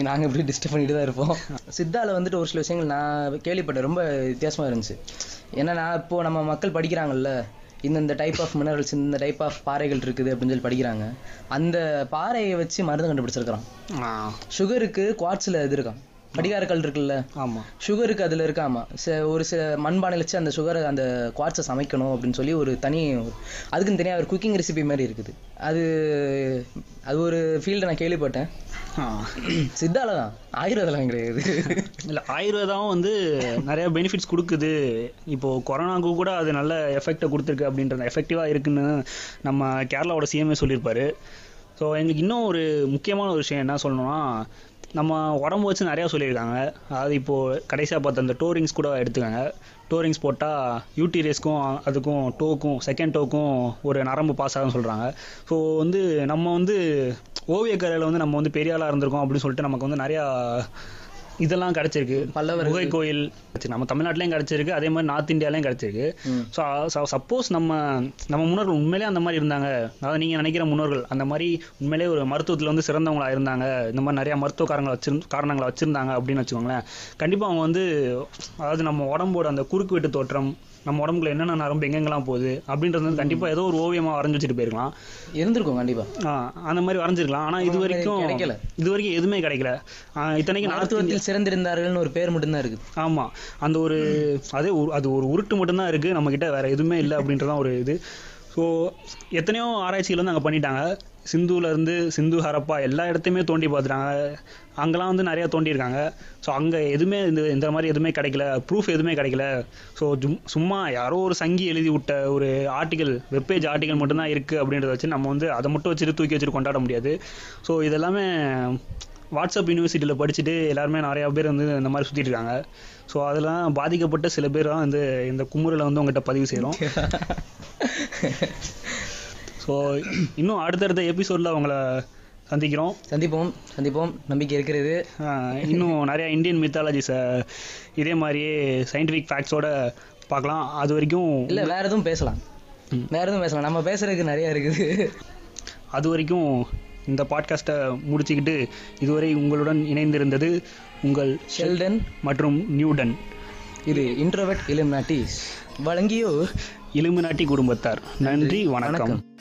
நாங்கள் இப்படி டிஸ்டர்ப் பண்ணிட்டு தான் இருப்போம். சித்தாவில் வந்துட்டு ஒரு சில விஷயங்கள் நான் கேள்விப்பட்டேன், ரொம்ப வித்தியாசமாக இருந்துச்சு. ஏன்னா இப்போது நம்ம மக்கள் படிக்கிறாங்கல்ல, இந்த டைப் ஆஃப் மினரல்ஸ், இந்த டைப் ஆஃப் பாறைகள் இருக்குது அப்படின்னு சொல்லி படிக்கிறாங்க. அந்த பாறையை வச்சு மருந்து கண்டுபிடிச்சிருக்கிறான். சுகருக்கு குவார்ட்ஸில் இது இருக்கான், படிகாரக்கல் இருக்குல்ல, ஆமாம், சுகருக்கு அதில் இருக்கா. ஆமாம், ஒரு சில மண்பானையில் வச்சு அந்த சுகரை அந்த குவார்ட்ஸை சமைக்கணும் அப்படின்னு சொல்லி ஒரு அதுக்குன்னு தனியாக ஒரு குக்கிங் ரெசிபி மாதிரி இருக்குது. அது ஒரு ஃபீல்டை நான் கேள்விப்பட்டேன். சித்தால தான், ஆயுர்வேதெல்லாம் கிடையாது. இல்லை, ஆயுர்வேதாவும் வந்து நிறையா பெனிஃபிட்ஸ் கொடுக்குது. இப்போது கொரோனாவுக்கு கூட அது நல்ல எஃபெக்டை கொடுத்துருக்கு அப்படின்றது, எஃபெக்டிவாக இருக்குன்னு நம்ம கேரளாவோட சிஎம்ஏ சொல்லியிருப்பாரு. ஸோ எங்களுக்கு இன்னும் ஒரு முக்கியமான ஒரு விஷயம் என்ன சொல்லணும்னா, நம்ம உடம்பு வச்சு நிறையா சொல்லியிருக்காங்க. அதாவது இப்போது கடைசியாக பார்த்த அந்த டோரிங்ஸ் கூட எடுத்துக்காங்க. டோரிங்ஸ் போட்டால் யூடிரஸ்க்கும் அதுக்கும் டோக்கும் செகண்ட் டோக்கும் ஒரு நரம்பு பாஸ் ஆகும்னு சொல்கிறாங்க. ஸோ வந்து நம்ம வந்து ஓவியக்கலையில் வந்து நம்ம வந்து பெரிய ஆளாக இருந்திருக்கோம் அப்படின்னு சொல்லிட்டு நமக்கு வந்து நிறையா இதெல்லாம் கிடைச்சிருக்கு. பல்லவர் குகை கோயில் நம்ம தமிழ்நாட்டிலையும் கிடைச்சிருக்கு, அதே மாதிரி நார்த் இந்தியாலையும் கிடைச்சிருக்கு. ஸோ சப்போஸ் நம்ம முன்னோர்கள் உண்மையிலே அந்த மாதிரி இருந்தாங்க, அதாவது நீங்கள் நினைக்கிற முன்னோர்கள் அந்த மாதிரி உண்மையிலே ஒரு மருத்துவத்தில் வந்து சிறந்தவங்களா இருந்தாங்க, இந்த மாதிரி நிறையா மருத்துவ காரணங்களை வச்சுருந்தாங்க அப்படின்னு வச்சுக்கோங்களேன், கண்டிப்பாக அவங்க வந்து அதாவது நம்ம உடம்போட அந்த குறுக்கு வெட்டு தோற்றம், நம்ம உடம்புக்குள்ள என்னென்ன நரம்பு எங்கெங்கெல்லாம் போகுது அப்படின்றது வந்து கண்டிப்பாக ஏதோ ஒரு ஓவியமாக வரைஞ்சி வச்சுட்டு போயிருக்கலாம், இருந்திருக்கும் கண்டிப்பாக. அந்த மாதிரி வரைஞ்சிருக்கலாம். ஆனால் இது வரைக்கும் எதுவுமே கிடைக்கல. இத்தனைக்கு மருத்துவத்தில் சிறந்திருந்தார்கள்னு ஒரு பேர் மட்டும்தான் இருக்குது. ஆமாம், அந்த ஒரு அது ஒரு உருட்டு மட்டும்தான் இருக்குது, நம்மக்கிட்ட வேறு எதுவுமே இல்லை அப்படின்றதான் ஒரு இது. ஸோ எத்தனையோ ஆராய்ச்சிகள் வந்து அங்கே பண்ணிட்டாங்க. சிந்துவிலேருந்து சிந்து ஹரப்பா எல்லா இடத்தையுமே தோண்டி பார்த்துட்டாங்க, அங்கெல்லாம் வந்து நிறையா தோண்டியிருக்காங்க. ஸோ அங்கே எதுவுமே இந்த மாதிரி எதுவுமே கிடைக்கல, ப்ரூஃப் எதுவுமே கிடைக்கல. ஸோ சும்மா யாரோ ஒரு சங்கி எழுதி விட்ட ஒரு ஆர்டிக்கல், வெப்பேஜ் ஆர்டிக்கல் மட்டும்தான் இருக்குது அப்படின்றத வச்சு நம்ம வந்து அதை மட்டும் வச்சுட்டு தூக்கி வச்சுட்டு கொண்டாட முடியாது. ஸோ இதெல்லாமே வாட்ஸ்அப் யூனிவர்சிட்டியில் படிச்சுட்டு எல்லாருமே நிறையா பேர் வந்து இந்த மாதிரி சுற்றிட்டு இருக்காங்க. ஸோ அதெல்லாம் பாதிக்கப்பட்ட சில பேர் தான் வந்து இந்த குமுறில் வந்து உங்கள்கிட்ட பதிவு செய்கிறோம். ஸோ இன்னும் அடுத்தடுத்த எபிசோடில் அவங்களை சந்திப்போம் நம்பிக்கை இருக்கிறது. இன்னும் நிறையா இந்தியன் மித்தாலஜிஸை இதே மாதிரியே சயின்டிஃபிக் ஃபேக்ட்ஸோடு பார்க்கலாம். அது வரைக்கும் இல்லை, வேறு எதுவும் பேசலாம், நம்ம பேசுகிறதுக்கு நிறையா இருக்குது. அது வரைக்கும் இந்த பாட்காஸ்ட்டை முடிச்சுக்கிட்டு இதுவரை உங்களுடன் இணைந்திருந்தது உங்கள் ஷெல்டன் மற்றும் நியூடன். இது இன்ட்ரோவர்ட் இலுமினாட்டி வழங்கியோ இலுமினாட்டி குடும்பத்தார். நன்றி, வணக்கம்.